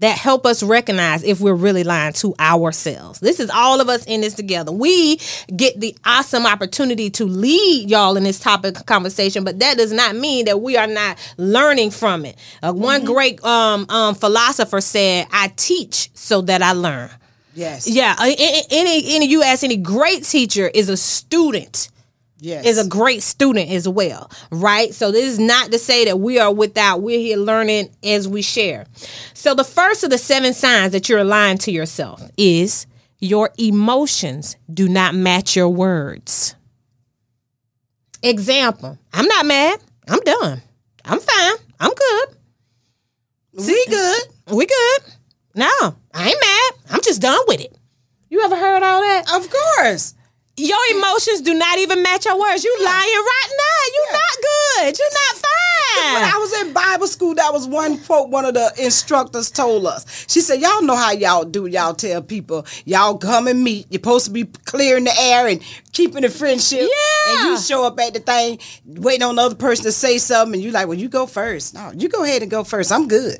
that help us recognize if we're really lying to ourselves. This is all of us in this together. We get the awesome opportunity to lead y'all in this topic of conversation, but that does not mean that we are not learning from it. One great philosopher said, I teach so that I learn. Yes. Yeah. Any you ask any great teacher is a student. Yes. Is a great student as well, right? So this is not to say that we are without. We're here learning as we share. So the first of the 7 signs that you're lying to yourself is your emotions do not match your words. Example, I'm not mad. I'm done. I'm fine. I'm good. See, good. We good. No, I ain't mad. I'm just done with it. You ever heard all that? Of course. Your emotions do not even match your words. You lying right now. You not good. You're not fine. When I was in Bible school, that was one quote one of the instructors told us. She said, y'all know how y'all do. Y'all tell people, y'all come and meet. You're supposed to be clearing the air and keeping the friendship. Yeah. And you show up at the thing, waiting on the other person to say something. And you like, well, you go first. No, you go ahead and go first. I'm good.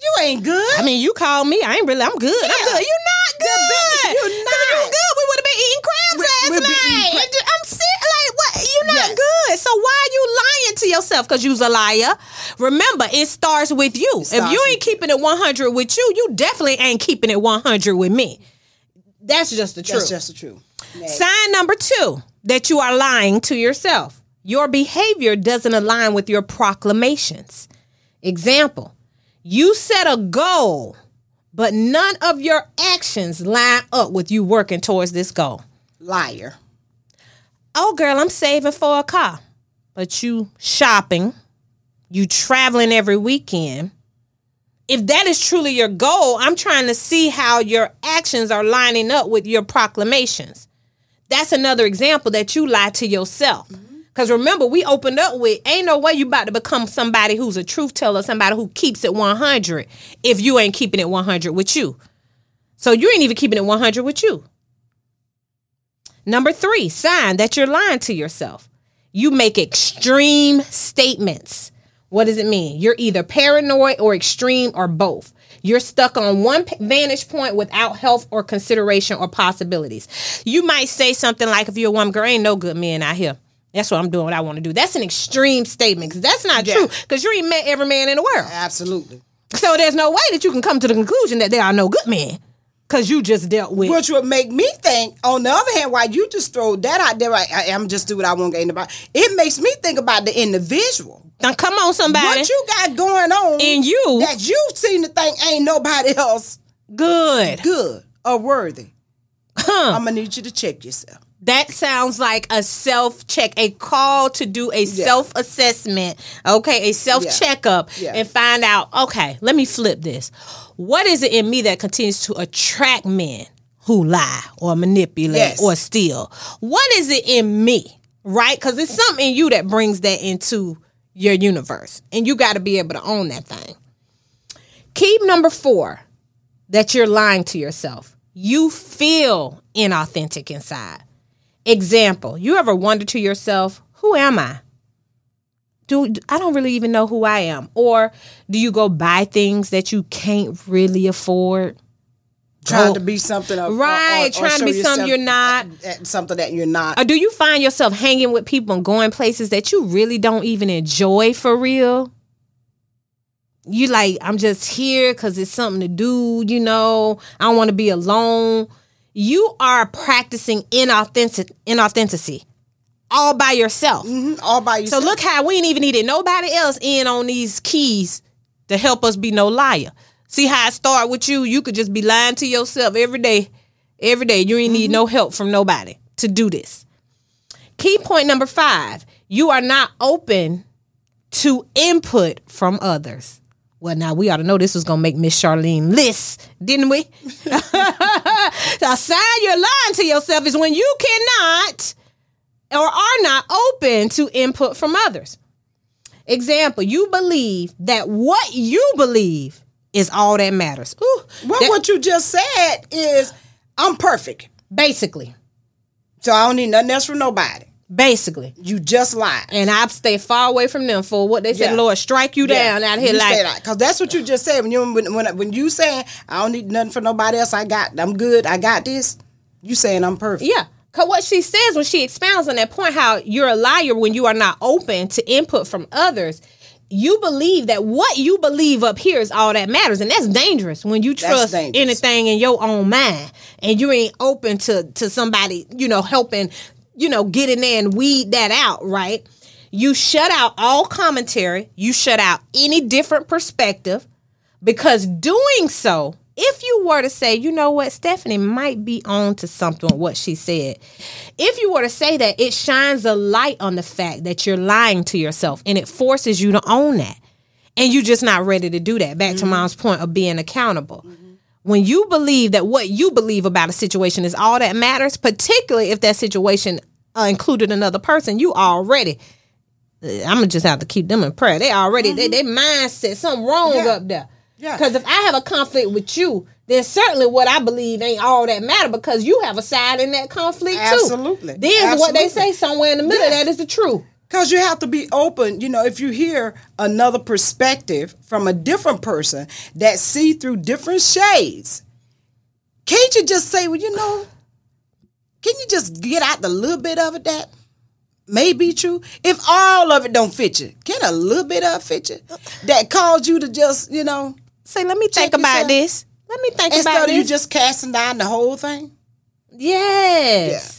You ain't good. I mean, you called me. I ain't really. I'm good. Yeah. I'm good. You're not good. You're not. If you were good, we would have been eating crabs last night. I'm sick. Like, what? You're not good. So why are you lying to yourself? Because you's a liar. Remember, it starts with you. If you ain't keeping it 100 with you, you definitely ain't keeping it 100 with me. That's just the truth. That's just the truth. Next. Sign number 2, that you are lying to yourself. Your behavior doesn't align with your proclamations. Example. You set a goal, but none of your actions line up with you working towards this goal. Liar. Oh, girl, I'm saving for a car. But you shopping, you traveling every weekend. If that is truly your goal, I'm trying to see how your actions are lining up with your proclamations. That's another example that you lie to yourself. Because remember, we opened up with, ain't no way you about to become somebody who's a truth teller, somebody who keeps it 100, if you ain't keeping it 100 with you. So you ain't even keeping it 100 with you. Number 3, sign that you're lying to yourself. You make extreme statements. What does it mean? You're either paranoid or extreme or both. You're stuck on one vantage point without health or consideration or possibilities. You might say something like, if you're a woman, girl, ain't no good men out here. That's what I'm doing, what I want to do. That's an extreme statement because that's not true because you ain't met every man in the world. Absolutely. So there's no way that you can come to the conclusion that there are no good men, because you just dealt with. Which would make me think, on the other hand, why you just throw that out there, I'm just do what I want to anybody. It makes me think about the individual. Now, come on, somebody. What you got going on in you that you seem to think ain't nobody else good or worthy. I'm going to need you to check yourself. That sounds like a self-check, a call to do a self-assessment, okay, a self-checkup, and find out, okay, let me flip this. What is it in me that continues to attract men who lie or manipulate or steal? What is it in me, right? Because there's something in you that brings that into your universe, and you got to be able to own that thing. Keep 4, that you're lying to yourself. You feel inauthentic inside. Example, you ever wonder to yourself, who am I? I don't really even know who I am. Or do you go buy things that you can't really afford? Trying to be something. Right, trying to be something you're not. Something that you're not. Or do you find yourself hanging with people and going places that you really don't even enjoy for real? You like, I'm just here because it's something to do, you know. I don't want to be alone. You are practicing inauthenticity all by yourself. Mm-hmm, all by yourself. So look how we ain't even needed nobody else in on these keys to help us be no liar. See how it start with you? You could just be lying to yourself every day. Every day. You ain't need no help from nobody to do this. Key point 5, you are not open to input from others. Well, now, we ought to know this was going to make Miss Charlene list, didn't we? A sign you're lying to yourself is when you cannot or are not open to input from others. Example, you believe that what you believe is all that matters. Ooh, what you just said is, I'm perfect. Basically. So I don't need nothing else from nobody. Basically. You just lied. And I stay far away from them for what they said, Lord, strike you down out here. You like, because that's what you just said. When you saying, I don't need nothing for nobody else, I'm good, I got this, you saying I'm perfect. Yeah. Because what she says when she expounds on that point, how you're a liar when you are not open to input from others, you believe that what you believe up here is all that matters. And that's dangerous when you trust anything in your own mind and you ain't open to somebody, helping, get in there and weed that out, right? You shut out all commentary. You shut out any different perspective, because doing so, if you were to say, you know what, Stephanie might be on to something with what she said. If you were to say that, it shines a light on the fact that you're lying to yourself, and it forces you to own that. And you're just not ready to do that. Back to Mom's point of being accountable. Mm-hmm. When you believe that what you believe about a situation is all that matters, particularly if that situation included another person, you already, I'm going to just have to keep them in prayer. They already, they mindset, something wrong up there. Because if I have a conflict with you, then certainly what I believe ain't all that matter, because you have a side in that conflict too. Absolutely. Then what they say somewhere in the middle, that is the truth. Because you have to be open. If you hear another perspective from a different person that see through different shades, can't you just say, can you just get out the little bit of it that may be true? If all of it don't fit you, can a little bit of it fit you? That caused you to just, say, let me think about this. Let me think about this. Instead of you just casting down the whole thing? Yes. Yeah.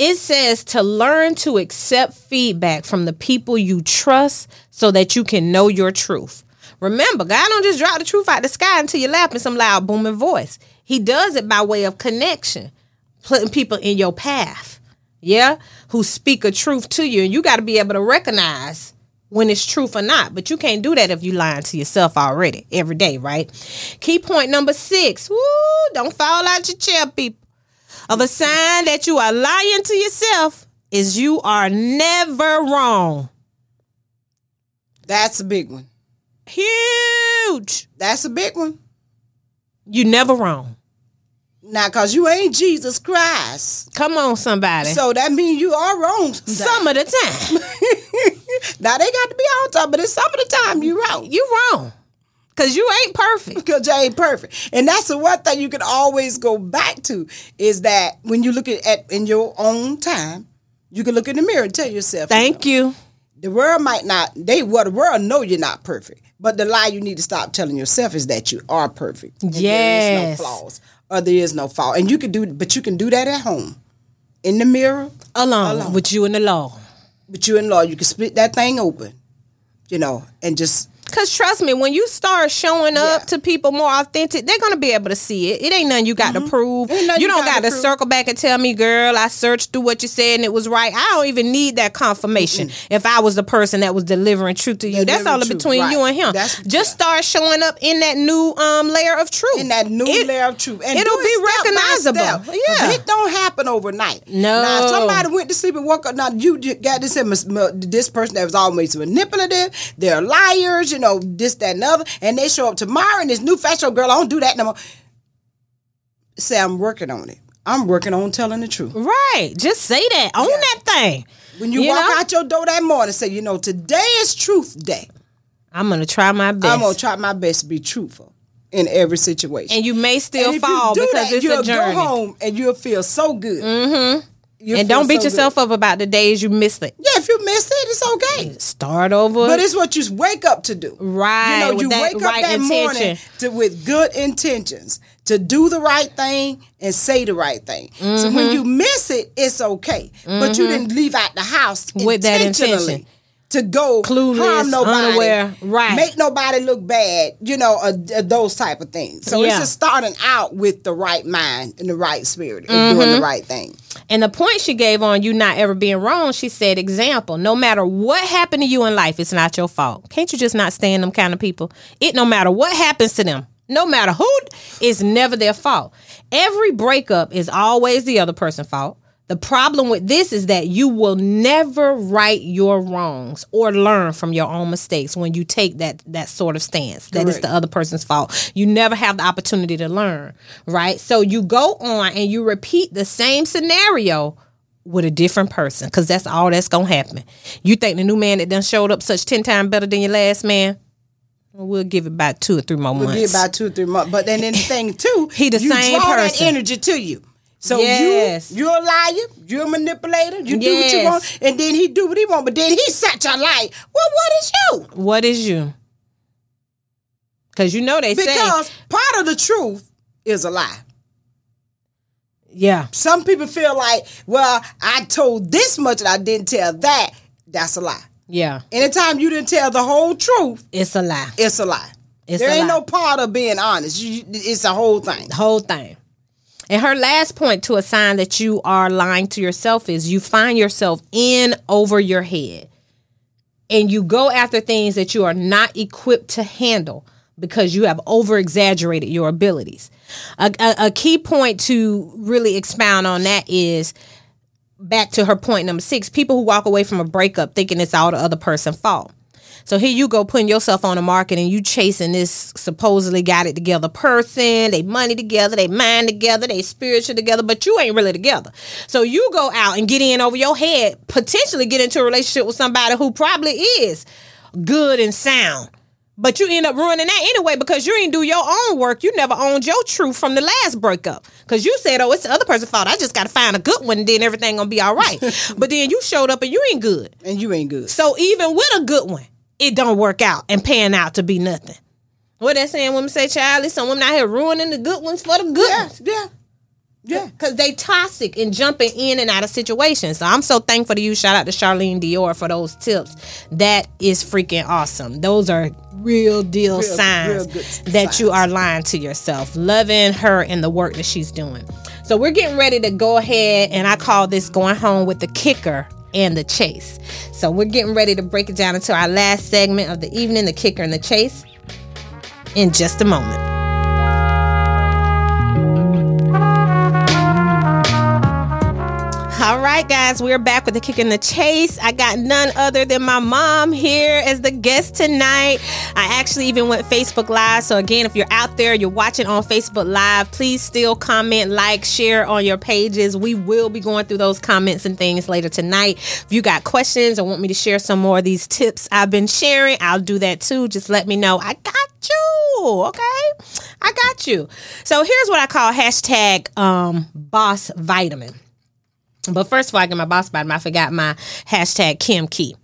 It says to learn to accept feedback from the people you trust so that you can know your truth. Remember, God don't just drop the truth out the sky into your lap in some loud, booming voice. He does it by way of connection, putting people in your path, who speak a truth to you. And you got to be able to recognize when it's truth or not. But you can't do that if you're lying to yourself already every day, right? Key point 6. Woo, don't fall out your chair, people. Of a sign that you are lying to yourself is you are never wrong. That's a big one. Huge. That's a big one. You never wrong. Now, because you ain't Jesus Christ. Come on, somebody. So that means you are wrong some of the time. Now, they got to be on top, but it's some of the time you wrong. You wrong. Because you ain't perfect. Because you ain't perfect. And that's the one thing you can always go back to, is that when you look at in your own time, you can look in the mirror and tell yourself. Thank you. The world might not, the world know you're not perfect, but the lie you need to stop telling yourself is that you are perfect. Yes. There is no flaws or there is no fault. And you can do, but you can do that at home. In the mirror. Alone. With you and the law. With you and law. You can split that thing open, you know, and just. Because trust me, when you start showing up to people more authentic, they're going to be able to see it. It ain't nothing you got to prove. You don't got to circle back and tell me, girl, I searched through what you said and it was right. I don't even need that confirmation if I was the person that was delivering truth to you. That's all between you and him. Just start showing up in that new layer of truth. In that new layer of truth. And it'll be recognizable. Yeah. It don't happen overnight. No. Now, if somebody went to sleep and woke up, now you got to say this person that was always manipulative, they're liars, you know, this, that, and the other, and they show up tomorrow and this new fashion girl, I don't do that no more. Say, I'm working on it. I'm working on telling the truth. Right. Just say that. Own that thing. When you walk out your door that morning, say, you know, today is truth day. I'm going to try my best. I'm going to try my best to be truthful in every situation. And you may still fall because it's a journey. You'll go home and you'll feel so good. Mm-hmm. And don't beat yourself up about the days you missed it. Yeah, if you missed it, it's okay. Start over. But it's what you wake up to do. Right. You know, you wake up that morning with good intentions to do the right thing and say the right thing. Mm-hmm. So when you miss it, it's okay. Mm-hmm. But you didn't leave out the house with that intention. To go clueless, harm nobody, unaware, right? Make nobody look bad, you know, those type of things. So it's just starting out with the right mind and the right spirit and doing the right thing. And the point she gave on you not ever being wrong, she said, example, no matter what happened to you in life, it's not your fault. Can't you just not stand them kind of people? No matter what happens to them, no matter who, it's never their fault. Every breakup is always the other person's fault. The problem with this is that you will never right your wrongs or learn from your own mistakes when you take that sort of stance. That is the other person's fault. You never have the opportunity to learn, right? So you go on and you repeat the same scenario with a different person because that's all that's going to happen. You think the new man that done showed up such 10 times better than your last man? We'll give it about 2 or 3 more months. We'll give it about 2 or 3 months. But then the thing, too, you same draw person. That energy to you. So you're a liar, you're a manipulator, you do what you want, and then he do what he want, but then he's such a liar. Well, what is you? What is you? Because you know because part of the truth is a lie. Yeah. Some people feel like, well, I told this much and I didn't tell that. That's a lie. Yeah. Anytime you didn't tell the whole truth, it's a lie. It's a lie. There ain't no part of being honest. It's a whole thing. The whole thing. And her last point to a sign that you are lying to yourself is you find yourself in over your head and you go after things that you are not equipped to handle because you have over-exaggerated your abilities. A key point to really expound on that is back to her point number 6, people who walk away from a breakup thinking it's all the other person's fault. So here you go putting yourself on the market and you chasing this supposedly got it together person, they money together, they mind together, they spiritual together, but you ain't really together. So you go out and get in over your head, potentially get into a relationship with somebody who probably is good and sound. But you end up ruining that anyway because you didn't do your own work. You never owned your truth from the last breakup because you said, oh, it's the other person's fault. I just got to find a good one and then everything going to be all right. But then you showed up and you ain't good. And you ain't good. So even with a good one, it don't work out and pan out to be nothing. What that saying women say, child, there's some women out here ruining the good ones for the good ones. Yeah. Because they toxic and jumping in and out of situations. So I'm so thankful to you. Shout out to Charlene Dior for those tips. That is freaking awesome. Those are real signs that you are lying to yourself. Loving her and the work that she's doing. So we're getting ready to go ahead, and I call this going home with the kicker and the chase. So we're getting ready to break it down into our last segment of the evening, the kicker and the chase, in just a moment. All right, guys, we're back with the kick and the chase. I got none other than my mom here as the guest tonight. I actually even went Facebook Live. So again, if you're out there, you're watching on Facebook Live, please still comment, like, share on your pages. We will be going through those comments and things later tonight. If you got questions or want me to share some more of these tips I've been sharing, I'll do that too. Just let me know. I got you, okay? I got you. So here's what I call hashtag boss vitamin. But first, before I get my boss vitamin, I forgot my hashtag Kim Key.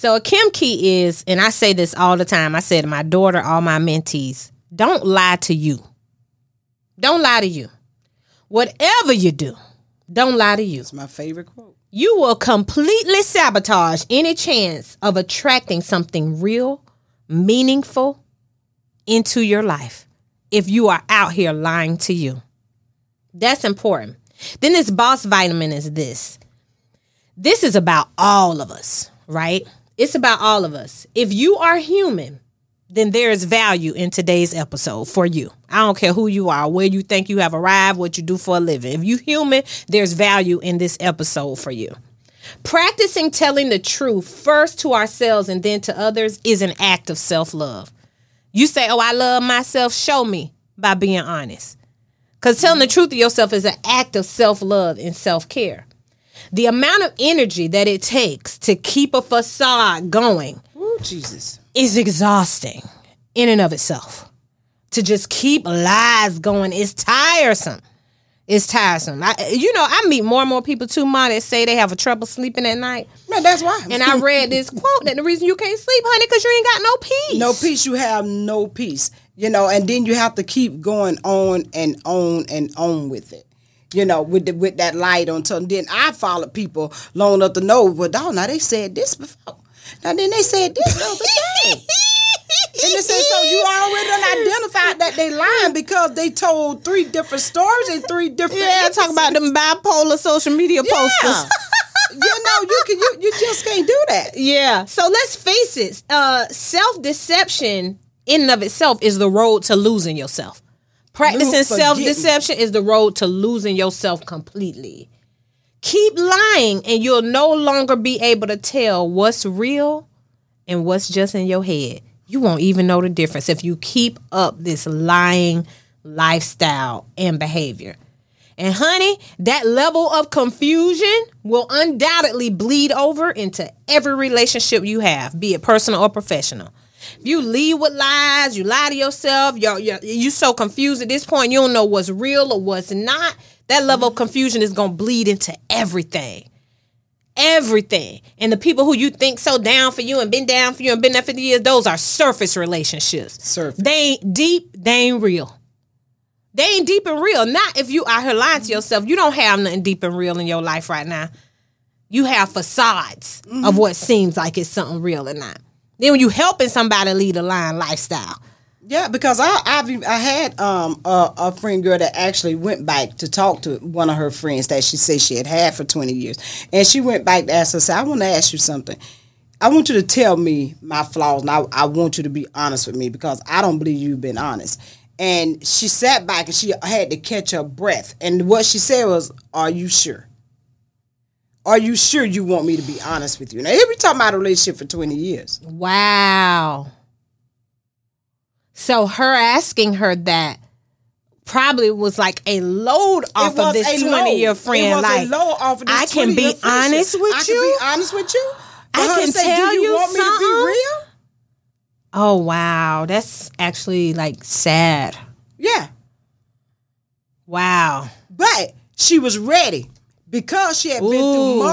So a kimchi is, and I say this all the time, I say to my daughter, all my mentees, don't lie to you. Don't lie to you. Whatever you do, don't lie to you. It's my favorite quote. You will completely sabotage any chance of attracting something real, meaningful into your life if you are out here lying to you. That's important. Then this boss vitamin is this. This is about all of us, right? It's about all of us. If you are human, then there is value in today's episode for you. I don't care who you are, where you think you have arrived, what you do for a living. If you're human, there's value in this episode for you. Practicing telling the truth first to ourselves and then to others is an act of self-love. You say, oh, I love myself. Show me by being honest. Because telling the truth to yourself is an act of self-love and self-care. The amount of energy that it takes to keep a facade going, ooh, Jesus, is exhausting in and of itself. To just keep lies going is tiresome. It's tiresome. I meet more and more people too, Ma, that say they have a trouble sleeping at night. No, that's why. And I read this quote that the reason you can't sleep, honey, because you ain't got no peace. No peace. You have no peace. You know, and then you have to keep going on and on and on with it. You know, with that light on. Then I followed people long enough to know, well, dog, now they said this before. Now then they said this the other day. And they say, so you already identified that they lying because they told three different stories and three different. Yeah, talk about them bipolar social media posters. You know, you just can't do that. Yeah. So let's face it, self-deception in and of itself is the road to losing yourself. Practicing self-deception is the road to losing yourself completely. Keep lying and you'll no longer be able to tell what's real and what's just in your head. You won't even know the difference if you keep up this lying lifestyle and behavior. And honey, that level of confusion will undoubtedly bleed over into every relationship you have, be it personal or professional. If you lead with lies, you lie to yourself, you're so confused at this point, you don't know what's real or what's not. That level of confusion is going to bleed into everything. Everything. And the people who you think so down for you and been down for you and been there 50 years, those are surface relationships. Surface. They ain't deep. They ain't real. They ain't deep and real. Not if you out here lying to yourself. You don't have nothing deep and real in your life right now. You have facades of what seems like it's something real or not. Then when you helping somebody lead a lying lifestyle. Yeah, because I had a friend girl that actually went back to talk to one of her friends that she said she had for 20 years. And she went back to ask her, said, I want to ask you something. I want you to tell me my flaws, and I want you to be honest with me because I don't believe you've been honest. And she sat back and she had to catch her breath. And what she said was, are you sure? Are you sure you want me to be honest with you? Now, here we talking about a relationship for 20 years. Wow. So her asking her that probably was like a load off of this 20-year friend. It was like, a load off of this 20-year friend. I can be honest with you. I can tell you something. Do you want me to be real? Oh, wow. That's actually like sad. Yeah. Wow. But she was ready because she had been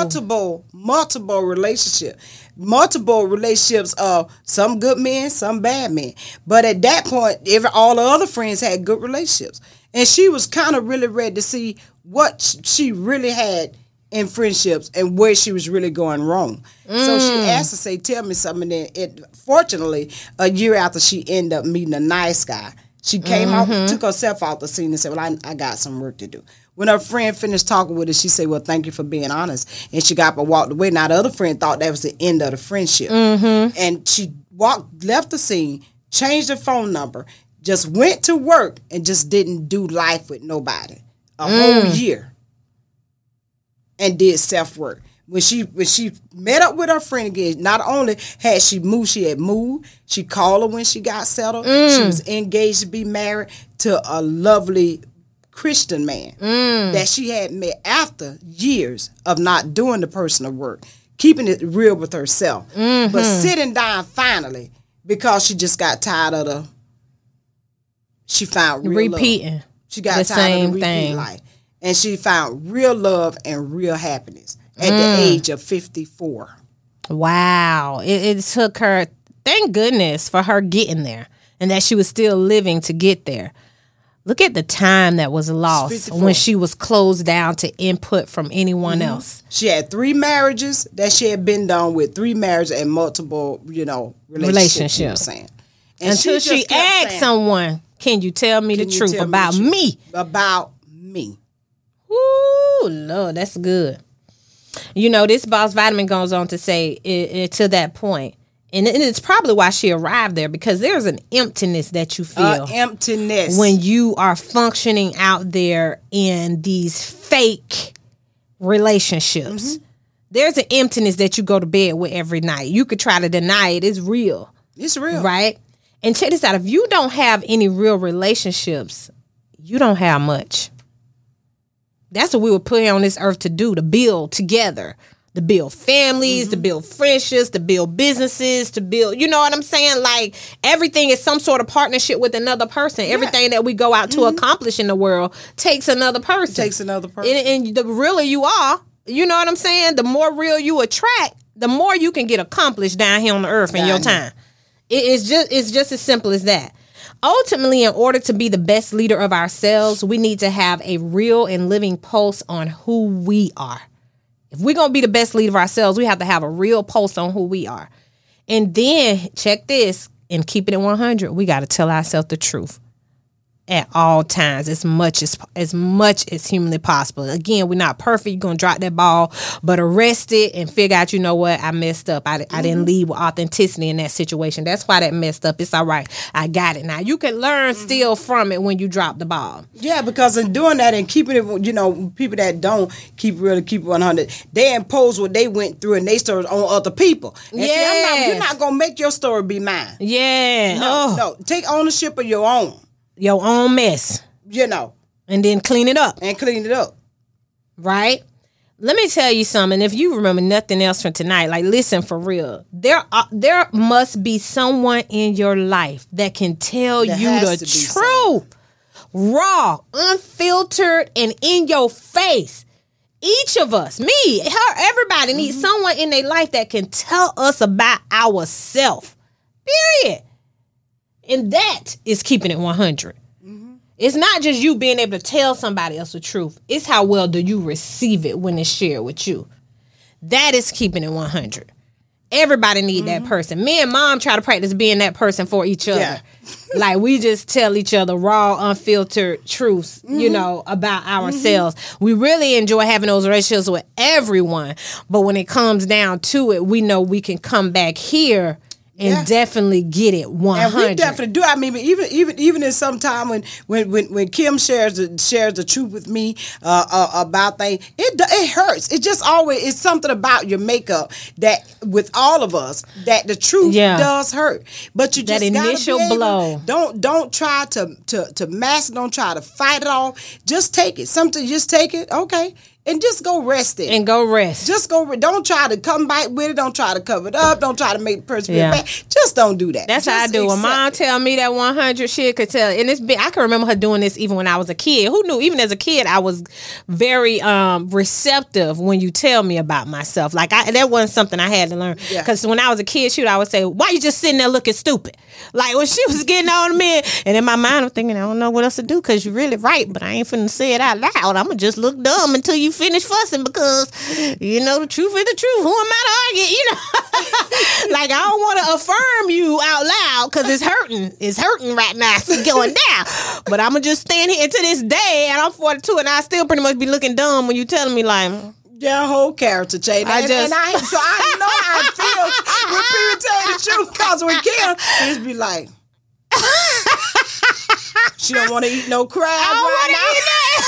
through multiple relationships. Multiple relationships of some good men, some bad men. But at that point, all the other friends had good relationships. And she was kind of really ready to see what she really had in friendships and where she was really going wrong. So she asked to say, tell me something. And fortunately, a year after she ended up meeting a nice guy, she came out, took herself out the scene and said, well, I got some work to do. When her friend finished talking with her, she said, well, thank you for being honest. And she got up and walked away. Now, the other friend thought that was the end of the friendship. Mm-hmm. And she left the scene, changed her phone number, just went to work, and just didn't do life with nobody. A whole year. And did self-work. When she met up with her friend again, not only had she moved, she had moved. She called her when she got settled. She was engaged to be married to a lovely Christian man that she had met after years of not doing the personal work, keeping it real with herself, but sitting down finally because she just got tired of she found real repeating love. She got tired of the repeating life, and she found real love and real happiness at the age of 54. Wow. It took her, thank goodness for her getting there and that she was still living to get there. Look at the time that was lost when she was closed down to input from anyone mm-hmm. else. She had 3 marriages that she had been done with, 3 marriages and multiple, relationships. You know what I'm saying? And until she asked someone, can you tell me the truth about me? About me. Ooh, Lord, that's good. You know, this boss vitamin goes on to say it to that point. And it's probably why she arrived there, because there's an emptiness that you feel when you are functioning out there in these fake relationships. Mm-hmm. There's an emptiness that you go to bed with every night. You could try to deny it. It's real. It's real. Right? And check this out. If you don't have any real relationships, you don't have much. That's what we were put here on this earth to do, to build together. To build families, mm-hmm. to build friendships, to build businesses, to build, you know what I'm saying? Like, everything is some sort of partnership with another person. Yeah. Everything that we go out to mm-hmm. accomplish in the world takes another person. And the realer you are, you know what I'm saying? The more real you attract, the more you can get accomplished down here on the earth in your time. It's just as simple as that. Ultimately, in order to be the best leader of ourselves, we need to have a real and living pulse on who we are. If we're going to be the best leader of ourselves, we have to have a real pulse on who we are. And then, check this, and keep it at 100, we got to tell ourselves the truth at all times, as much as humanly possible. Again, we're not perfect. You're going to drop that ball, but arrest it and figure out, you know what, I messed up. I didn't lead with authenticity in that situation. That's why that messed up. It's all right. I got it. Now, you can learn still from it when you drop the ball. Yeah, because in doing that and keeping it, people that don't keep 100, they impose what they went through and they story on other people. And you're not going to make your story be mine. Yeah. No. Take ownership of your own. Your own mess. And then clean it up. Right? Let me tell you something. If you remember nothing else from tonight, like, listen for real. There must be someone in your life that can tell you the truth. Raw, unfiltered, and in your face. Each of us, me, her, everybody mm-hmm. needs someone in their life that can tell us about ourselves. Period. And that is keeping it 100. Mm-hmm. It's not just you being able to tell somebody else the truth. It's how well do you receive it when it's shared with you. That is keeping it 100. Everybody need mm-hmm. that person. Me and Mom try to practice being that person for each other. Yeah. Like, we just tell each other raw, unfiltered truths, mm-hmm. About ourselves. Mm-hmm. We really enjoy having those relationships with everyone. But when it comes down to it, we know we can come back here and definitely get it 100. And we definitely do. I mean, even in some time when Kim shares the truth with me about things, it hurts. It just always it's something about your makeup that with all of us that the truth does hurt. But you just that initial blow. Don't try to mask it. Don't try to fight it off. Just take it. Just take it. Okay. And just go rest it. And go rest. Just go. Don't try to come back with it. Don't try to cover it up. Don't try to make the person feel bad. Just don't do that. That's just how I do. When Mom tell me that 100, she could tell. And it's been, I can remember her doing this even when I was a kid. Who knew? Even as a kid, I was very receptive when you tell me about myself. Like, that wasn't something I had to learn. Because when I was a kid, she would always say, why you just sitting there looking stupid? Like, when she was getting on me. And in my mind, I'm thinking, I don't know what else to do because you're really right. But I ain't finna say it out loud. I'm going to just look dumb until you finish fussing because the truth is the truth. Who am I to argue? Like, I don't want to affirm you out loud because it's hurting. It's hurting right now. It's going down. But I'm gonna just stand here. And to this day, and I'm 42, and I still pretty much be looking dumb when you telling me like. Their whole character change. So I know how I feel when people tell the truth because we can't. Just be like. She don't want to eat no crab right now.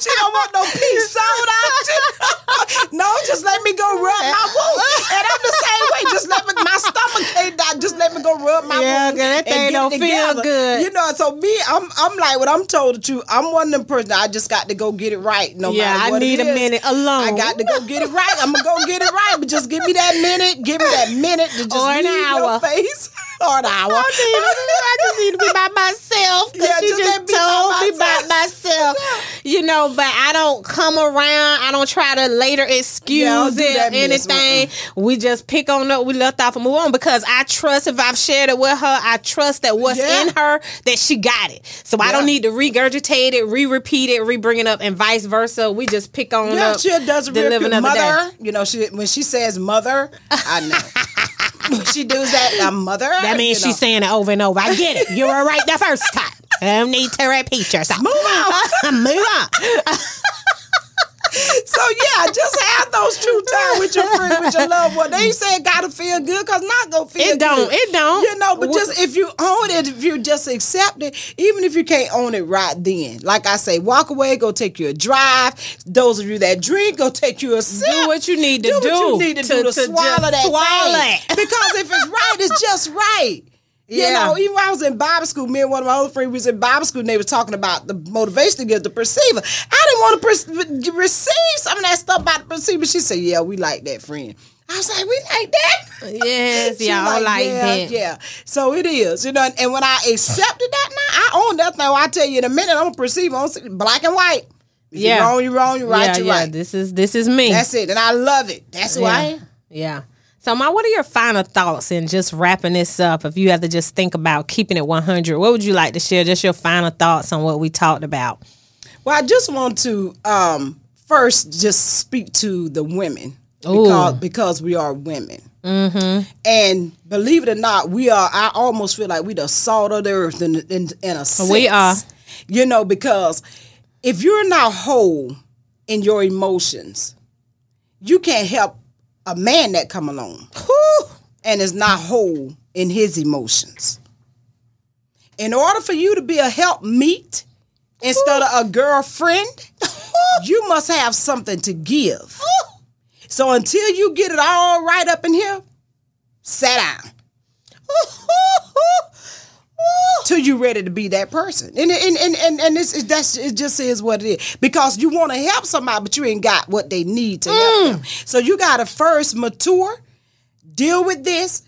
She don't want no pea soda. No, just let me go rub my wound. And I'm the same way. Just let me, my stomach can't die. Just let me go rub my wound. Yeah, that thing don't feel good. So me, I'm like, when I'm told the truth, I'm one of them person. I just got to go get it right. No matter what it is. Yeah, I need a minute alone. I got to go get it right. I'm going to go get it right. But just give me that minute. To just leave your face. Or an hour. I just need to be by myself. Because you just told me by myself. you know, but I don't come around. I don't try to later excuse it or anything. We just pick on up. We left off and move on because I trust if I've shared it with her, I trust that what's in her, that she got it. So I don't need to regurgitate it, re-repeat it, re-bring it up, and vice versa. We just pick on up. Yeah, she does repeat mother. Day. You know, when she says mother, I know. When she does that, mother. That means she's saying it over and over. I get it. You were right the first time. I don't need to repeat yourself. Move on. Move on. So, yeah, just have those true time with your friend, with your loved one. They said gotta feel good, because not gonna feel good. It don't. You know, but just if you own it, if you just accept it, even if you can't own it right then. Like I say, walk away, go take you a drive. Those of you that drink, go take you a sip. Do what you need to do. To swallow that thing. Because if it's right, it's just right. You know, even when I was in Bible school, me and one of my old friends was in Bible school, and they were talking about the motivation to give the perceiver. I didn't want to receive some of that stuff about the perceiver. She said, yeah, we like that friend. I was like, we like that? Yes, y'all like that. Yeah, so it is. You know, and when I accepted that now, I own that thing. I tell you in a minute, I'm a perceiver, I'm black and white. You're wrong, you're wrong, you're right, you're right. This is me. That's it, and I love it. That's who I am. Yeah. So, Ma, what are your final thoughts in just wrapping this up? If you have to just think about keeping it 100, what would you like to share? Just your final thoughts on what we talked about. Well, I just want to first just speak to the women because we are women. Mm-hmm. And believe it or not, we are. I almost feel like we're the salt of the earth in a sense. We are. You know, because if you're not whole in your emotions, you can't help a man that come along and is not whole in his emotions. In order for you to be a helpmeet instead of a girlfriend, you must have something to give. So until you get it all right up in here, sit down. Till you're ready to be that person. And it just is what it is. Because you want to help somebody, but you ain't got what they need to help them. So you got to first mature, deal with this,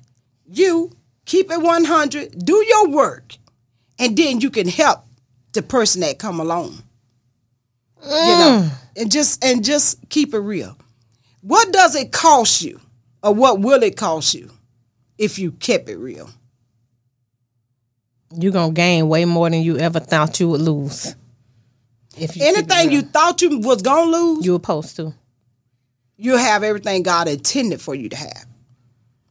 you keep it 100, do your work, and then you can help the person that come along. You know, and just keep it real. What does it cost you, or what will it cost you if you kept it real? You're going to gain way more than you ever thought you would lose. If anything you thought you was going to lose, you were supposed to. You'll have everything God intended for you to have.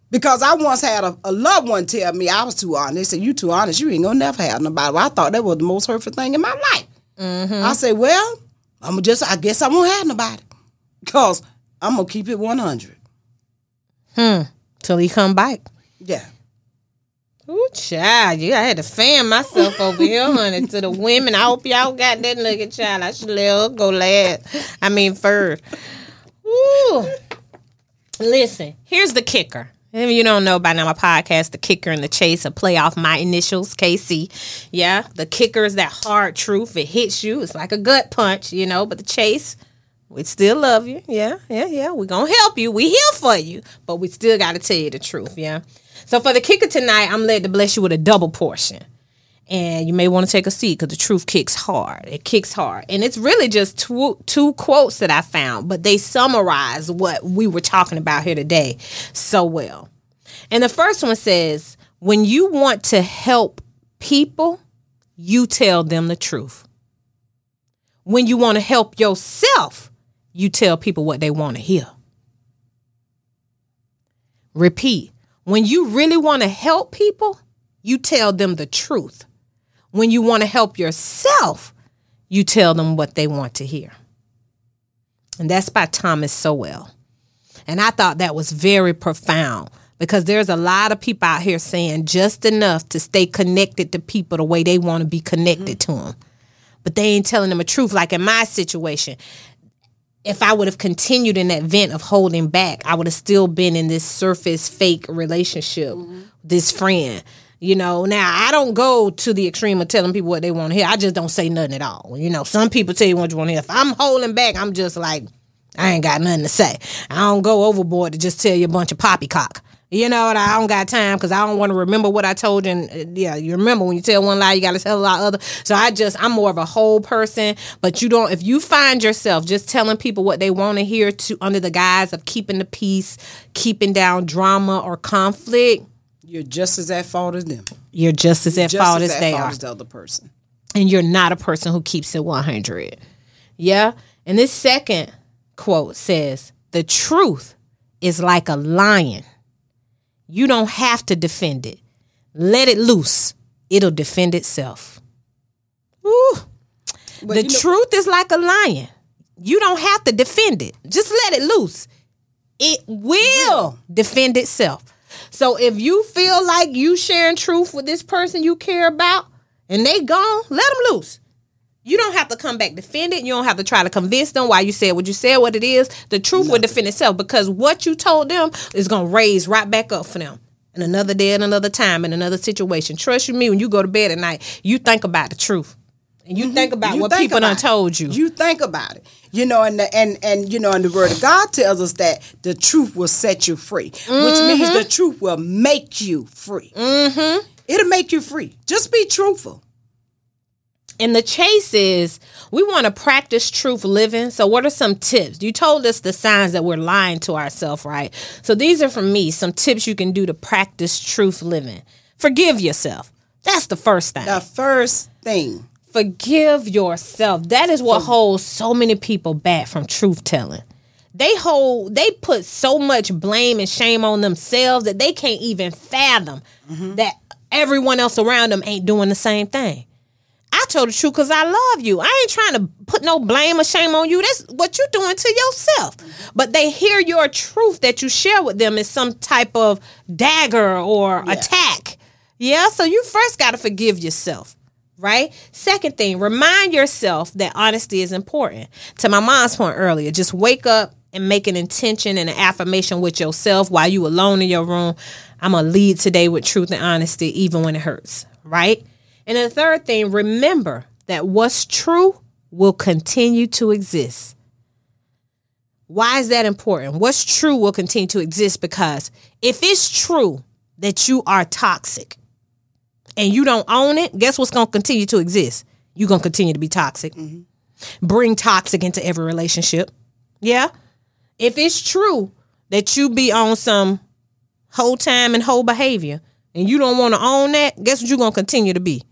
Because I once had a loved one tell me I was too honest. They said, you too honest. You ain't going to never have nobody. Well, I thought that was the most hurtful thing in my life. Mm-hmm. I said, well, I guess I won't have nobody. Because I'm going to keep it 100. Till he come back. Yeah. Ooh, child, I had to fan myself over here, honey, to the women. I hope y'all got that looking, child. I should let her go last. First. Ooh. Listen, here's the kicker. If you don't know by now, my podcast, The Kicker and the Chase, a play off my initials, KC. Yeah, the kicker is that hard truth. It hits you. It's like a gut punch, you know, but the chase, we still love you. Yeah. We're going to help you. We here for you, but we still got to tell you the truth, yeah. So for the kicker tonight, I'm led to bless you with a double portion. And you may want to take a seat because the truth kicks hard. It kicks hard. And it's really just two quotes that I found, but they summarize what we were talking about here today so well. And the first one says, when you want to help people, you tell them the truth. When you want to help yourself, you tell people what they want to hear. Repeat. When you really want to help people, you tell them the truth. When you want to help yourself, you tell them what they want to hear. And that's by Thomas Sowell. And I thought that was very profound because there's a lot of people out here saying just enough to stay connected to people the way they want to be connected to them. But they ain't telling them the truth. Like in my situation, if I would have continued in that vent of holding back, I would have still been in this surface fake relationship, this friend. You know, now I don't go to the extreme of telling people what they want to hear. I just don't say nothing at all. You know, some people tell you what you want to hear. If I'm holding back, I'm just like, I ain't got nothing to say. I don't go overboard to just tell you a bunch of poppycock. You know, and I don't got time because I don't want to remember what I told you. And yeah, you remember when you tell one lie, you got to tell a lot of other. So I'm more of a whole person. But you don't, if you find yourself just telling people what they want to hear to under the guise of keeping the peace, keeping down drama or conflict, you're just as at fault as them. You're just as at fault as the other person. And you're not a person who keeps it 100. Yeah. And this second quote says, "The truth is like a lion. You don't have to defend it. Let it loose. It'll defend itself." Ooh. The truth is like a lion. You don't have to defend it. Just let it loose. It will defend itself. So if you feel like you sharing truth with this person you care about and they gone, let them loose. You don't have to come back defend it. You don't have to try to convince them why you said what you said, what it is. The truth will defend itself because what you told them is going to raise right back up for them. And another day and another time and another situation. Trust you me, when you go to bed at night, you think about the truth. And you think about what people done told you. You think about it. You know, and the word of God tells us that the truth will set you free. Mm-hmm. Which means the truth will make you free. Mm-hmm. It'll make you free. Just be truthful. And the chase is we want to practice truth living. So what are some tips? You told us the signs that we're lying to ourselves, right? So these are from me, some tips you can do to practice truth living. Forgive yourself. That's the first thing. The first thing. Forgive yourself. That is what holds so many people back from truth telling. They put so much blame and shame on themselves that they can't even fathom that everyone else around them ain't doing the same thing. I told the truth because I love you. I ain't trying to put no blame or shame on you. That's what you're doing to yourself. But they hear your truth that you share with them is some type of dagger or attack. Yeah, so you first got to forgive yourself, right? Second thing, remind yourself that honesty is important. To my mom's point earlier, just wake up and make an intention and an affirmation with yourself while you alone in your room. I'm going to lead today with truth and honesty even when it hurts, right? And the third thing, remember that what's true will continue to exist. Why is that important? What's true will continue to exist because if it's true that you are toxic and you don't own it, guess what's going to continue to exist? You're going to continue to be toxic. Mm-hmm. Bring toxic into every relationship. Yeah. If it's true that you be on some whole time and whole behavior and you don't want to own that, guess what you're going to continue to be?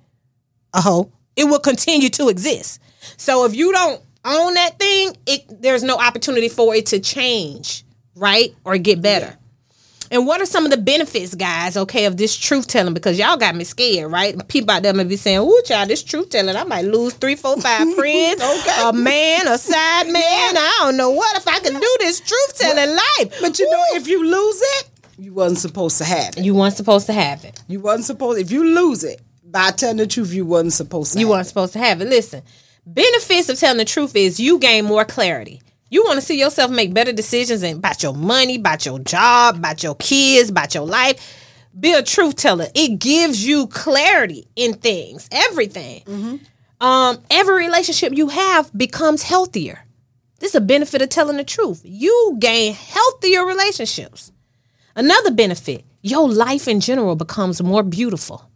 A hoe. It will continue to exist. So if you don't own that thing, there's no opportunity for it to change, right? Or get better. Yeah. And what are some of the benefits, guys, okay, of this truth telling? Because y'all got me scared, right? People out there may be saying, ooh, child, this truth telling, I might lose 3, 4, 5 friends, okay. A man, a side man. Yeah. I don't know what if I can do this truth telling life. But you know, if you lose it, you wasn't supposed to have it. You weren't supposed to have it. You wasn't supposed. If you lose it by telling the truth, you wasn't supposed to. You weren't supposed to have it. Listen, benefits of telling the truth is you gain more clarity. You want to see yourself make better decisions about your money, about your job, about your kids, about your life. Be a truth teller. It gives you clarity in things, everything. Mm-hmm. Every relationship you have becomes healthier. This is a benefit of telling the truth. You gain healthier relationships. Another benefit, your life in general becomes more beautiful.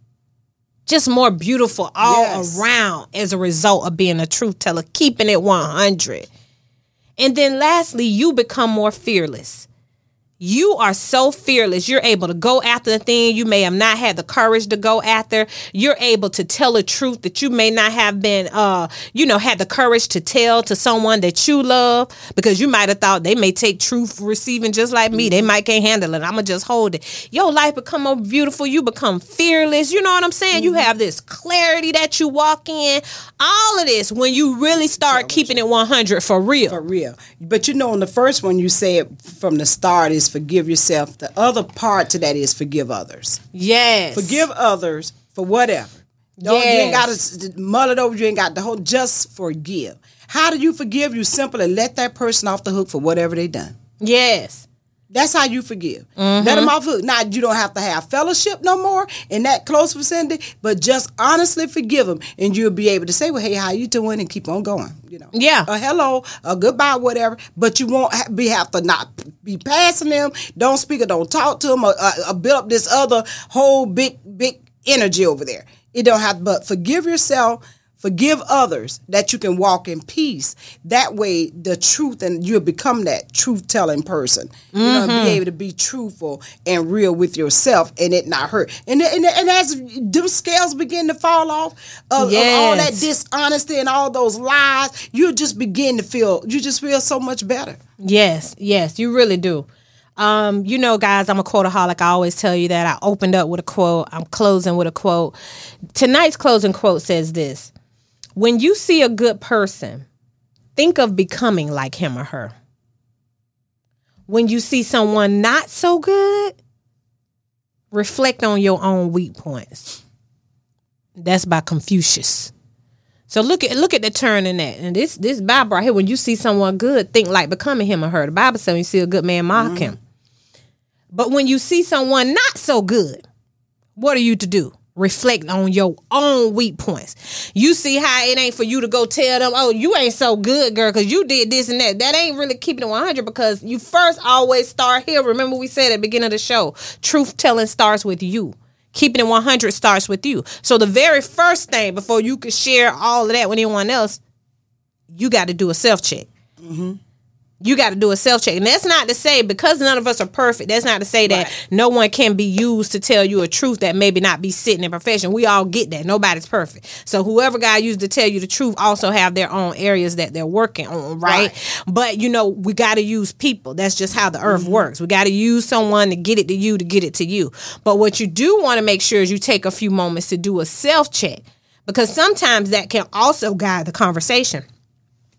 Just more beautiful all around as a result of being a truth teller, keeping it 100. And then lastly, you become more fearless. You are so fearless. You're able to go after the thing you may have not had the courage to go after. You're able to tell a truth that you may not have been, had the courage to tell to someone that you love because you might have thought they may take truth receiving just like me. They might can't handle it. I'm going to just hold it. Your life become more beautiful. You become fearless. You know what I'm saying? Mm-hmm. You have this clarity that you walk in. All of this when you really start keeping it 100 for real. For real. But you know, in the first one you said from the start is forgive yourself. The other part to that is forgive others. Yes. Forgive others for whatever. You ain't got to mull it over. You ain't got the whole. Just forgive. How do you forgive? You simply let that person off the hook for whatever they done. Yes. That's how you forgive. Mm-hmm. Let them off the hook. Now, you don't have to have fellowship no more in that close vicinity, but just honestly forgive them, and you'll be able to say, well, hey, how you doing, and keep on going. You know. Yeah. Or hello, or goodbye, whatever, but you won't have to not be passing them, don't speak or don't talk to them, or build up this other whole big energy over there. It don't have, but forgive yourself, forgive others, that you can walk in peace. That way, the truth, and you'll become that truth-telling person. Mm-hmm. You know, and be able to be truthful and real with yourself, and it not hurt. And as those scales begin to fall off of all that dishonesty and all those lies, you just begin to feel, you just feel so much better. Yes, you really do. You know, guys, I'm a quoteaholic. I always tell you that. I opened up with a quote. I'm closing with a quote. Tonight's closing quote says this. When you see a good person, think of becoming like him or her. When you see someone not so good, reflect on your own weak points. That's by Confucius. So look at the turn in that. And this Bible right here, when you see someone good, think like becoming him or her. The Bible says when you see a good man, mock him. But when you see someone not so good, what are you to do? Reflect on your own weak points. You see how it ain't for you to go tell them, oh, you ain't so good, girl, because you did this and that. That ain't really keeping it 100, because you first always start here. Remember we said at the beginning of the show, truth-telling starts with you. Keeping it 100 starts with you. So the very first thing, before you could share all of that with anyone else, you got to do a self-check. Mm-hmm. You got to do a self-check. And that's not to say, because none of us are perfect, that's not to say that no one can be used to tell you a truth that maybe not be sitting in profession. We all get that. Nobody's perfect. So whoever God used to tell you the truth also have their own areas that they're working on, right? But, you know, we got to use people. That's just how the earth works. We got to use someone to get it to you. But what you do want to make sure is you take a few moments to do a self-check, because sometimes that can also guide the conversation.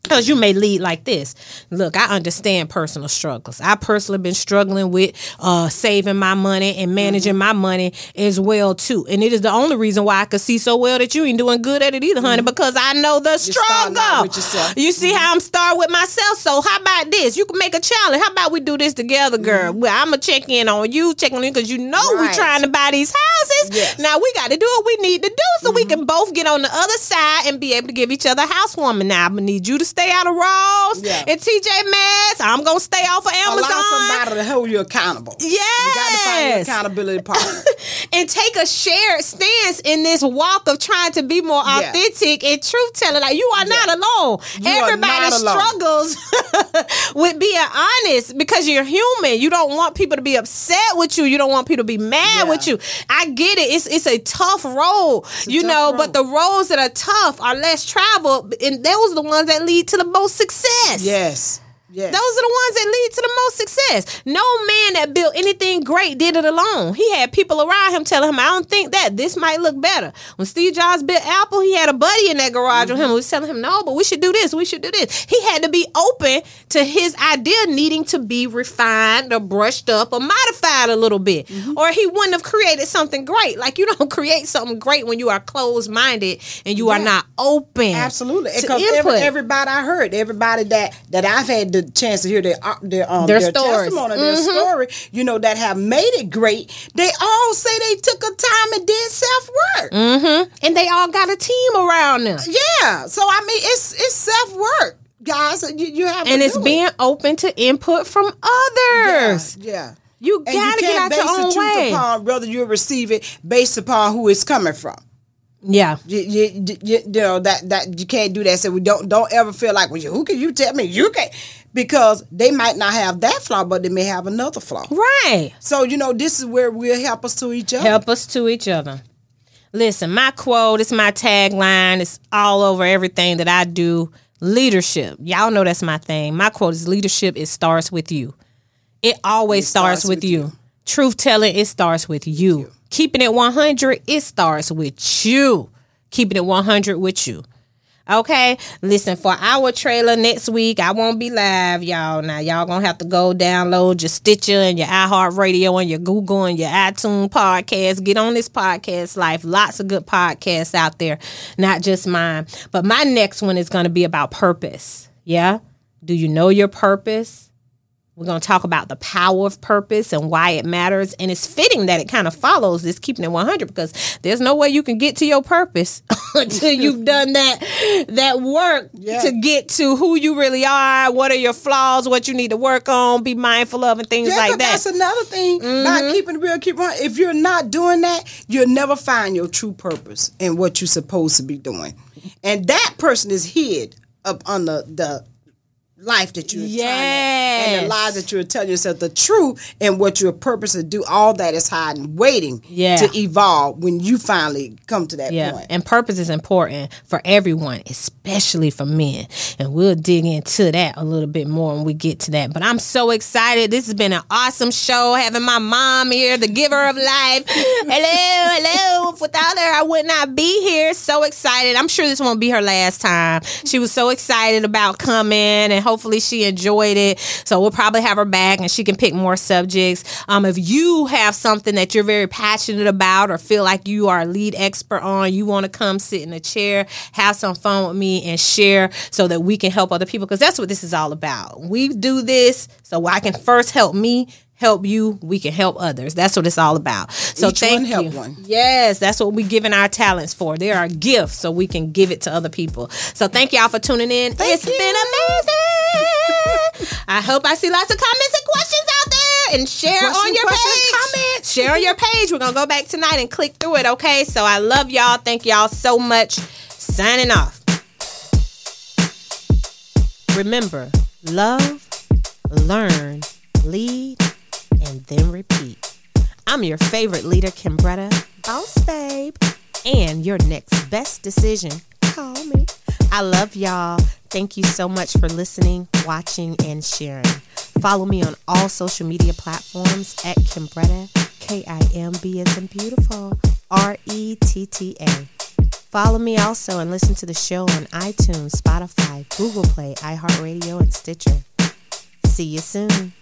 Because you may lead like this. Look, I understand personal struggles. I personally been struggling with saving my money and managing my money as well, too. And it is the only reason why I could see so well that you ain't doing good at it either, honey, because I know the struggle. You see how I'm starting with myself? So how about this? You can make a challenge. How about we do this together, girl? Well, I'm going to check in on you, because you know we trying to buy these houses. Yes. Now we got to do what we need to do so we can both get on the other side and be able to give each other a housewarming. Now I'm going to need you to stay out of Ross and TJ Maxx. I'm going to stay off of Amazon. Allow somebody to hold you accountable. Yes. You got to find your accountability partner. And take a shared stance in this walk of trying to be more authentic and truth-telling. Like, you are not alone. Everybody struggles with being honest, because you're human. You don't want people to be upset with you. You don't want people to be mad with you. I get it. It's a tough road, but the roads that are tough are less traveled, and those are the ones that lead to the most success. Yes. Those are the ones that lead to the most success. No man that built anything great did it alone. He had people around him telling him, I don't think that. This might look better. When Steve Jobs built Apple, he had a buddy in that garage with him who was telling him, no, but we should do this. We should do this. He had to be open to his idea needing to be refined or brushed up or modified a little bit. Mm-hmm. Or he wouldn't have created something great. Like, you don't create something great when you are closed-minded and you are not open. Absolutely. Because everybody I heard, everybody that I've had the chance to hear their testimony, their story, that have made it great, they all say they took a time and did self-work. Mm-hmm. And they all got a team around them. Yeah. So, I mean, it's self-work, guys. You have to. And it's being open to input from others. Yeah. You got to get out your own way. And you can't base the truth upon whether you receive it based upon who it's coming from. Yeah, you can't do that. So we don't ever feel like, well, who can you tell me? You can't, because they might not have that flaw, but they may have another flaw. Right. So this is where we'll help us to each other. Help us to each other. Listen, my quote, it's my tagline, it's all over everything that I do. Leadership, y'all know that's my thing. My quote is leadership. It starts with you. It always starts with you. Truth telling, it starts with you. Keeping it 100, it starts with you. Keeping it 100 with you. Okay? Listen, for our trailer next week, I won't be live, y'all. Now, y'all going to have to go download your Stitcher and your iHeartRadio and your Google and your iTunes podcast. Get on this podcast life. Lots of good podcasts out there, not just mine. But my next one is going to be about purpose. Yeah? Do you know your purpose? We're going to talk about the power of purpose and why it matters. And it's fitting that it kind of follows this keeping it 100, because there's no way you can get to your purpose until you've done that work to get to who you really are, what are your flaws, what you need to work on, be mindful of, and things like that. That's another thing, not keeping it real, if you're not doing that, you'll never find your true purpose and what you're supposed to be doing. And that person is hid up on the life that you're trying to, and the lies that you're telling yourself, the truth and what your purpose to do, all that is hiding, waiting to evolve when you finally come to that point. And purpose is important for everyone, especially for men. And we'll dig into that a little bit more when we get to that. But I'm so excited. This has been an awesome show, having my mom here, the giver of life. Hello. Without her, I would not be here. So excited. I'm sure this won't be her last time. She was so excited about coming, and hopefully she enjoyed it. So we'll probably have her back and she can pick more subjects. If you have something that you're very passionate about or feel like you are a lead expert on, you want to come sit in a chair, have some fun with me and share so that we can help other people, because that's what this is all about. We do this so I can first help me, help you, we can help others. That's what it's all about. So each thank one help you. One. Yes, that's what we're giving our talents for. They're our gifts, so we can give it to other people. So thank y'all for tuning in. It's been amazing. I hope I see lots of comments and questions out there, and share on your page. We're going to go back tonight and click through it, okay? So I love y'all. Thank y'all so much. Signing off. Remember, love, learn, lead, and then repeat. I'm your favorite leader, Kimbretta, boss babe, and your next best decision. Call me. I love y'all. Thank you so much for listening, watching, and sharing. Follow me on all social media platforms at Kimbretta, K-I-M-B as in beautiful, R-E-T-T-A. Follow me also and listen to the show on iTunes, Spotify, Google Play, iHeartRadio, and Stitcher. See you soon.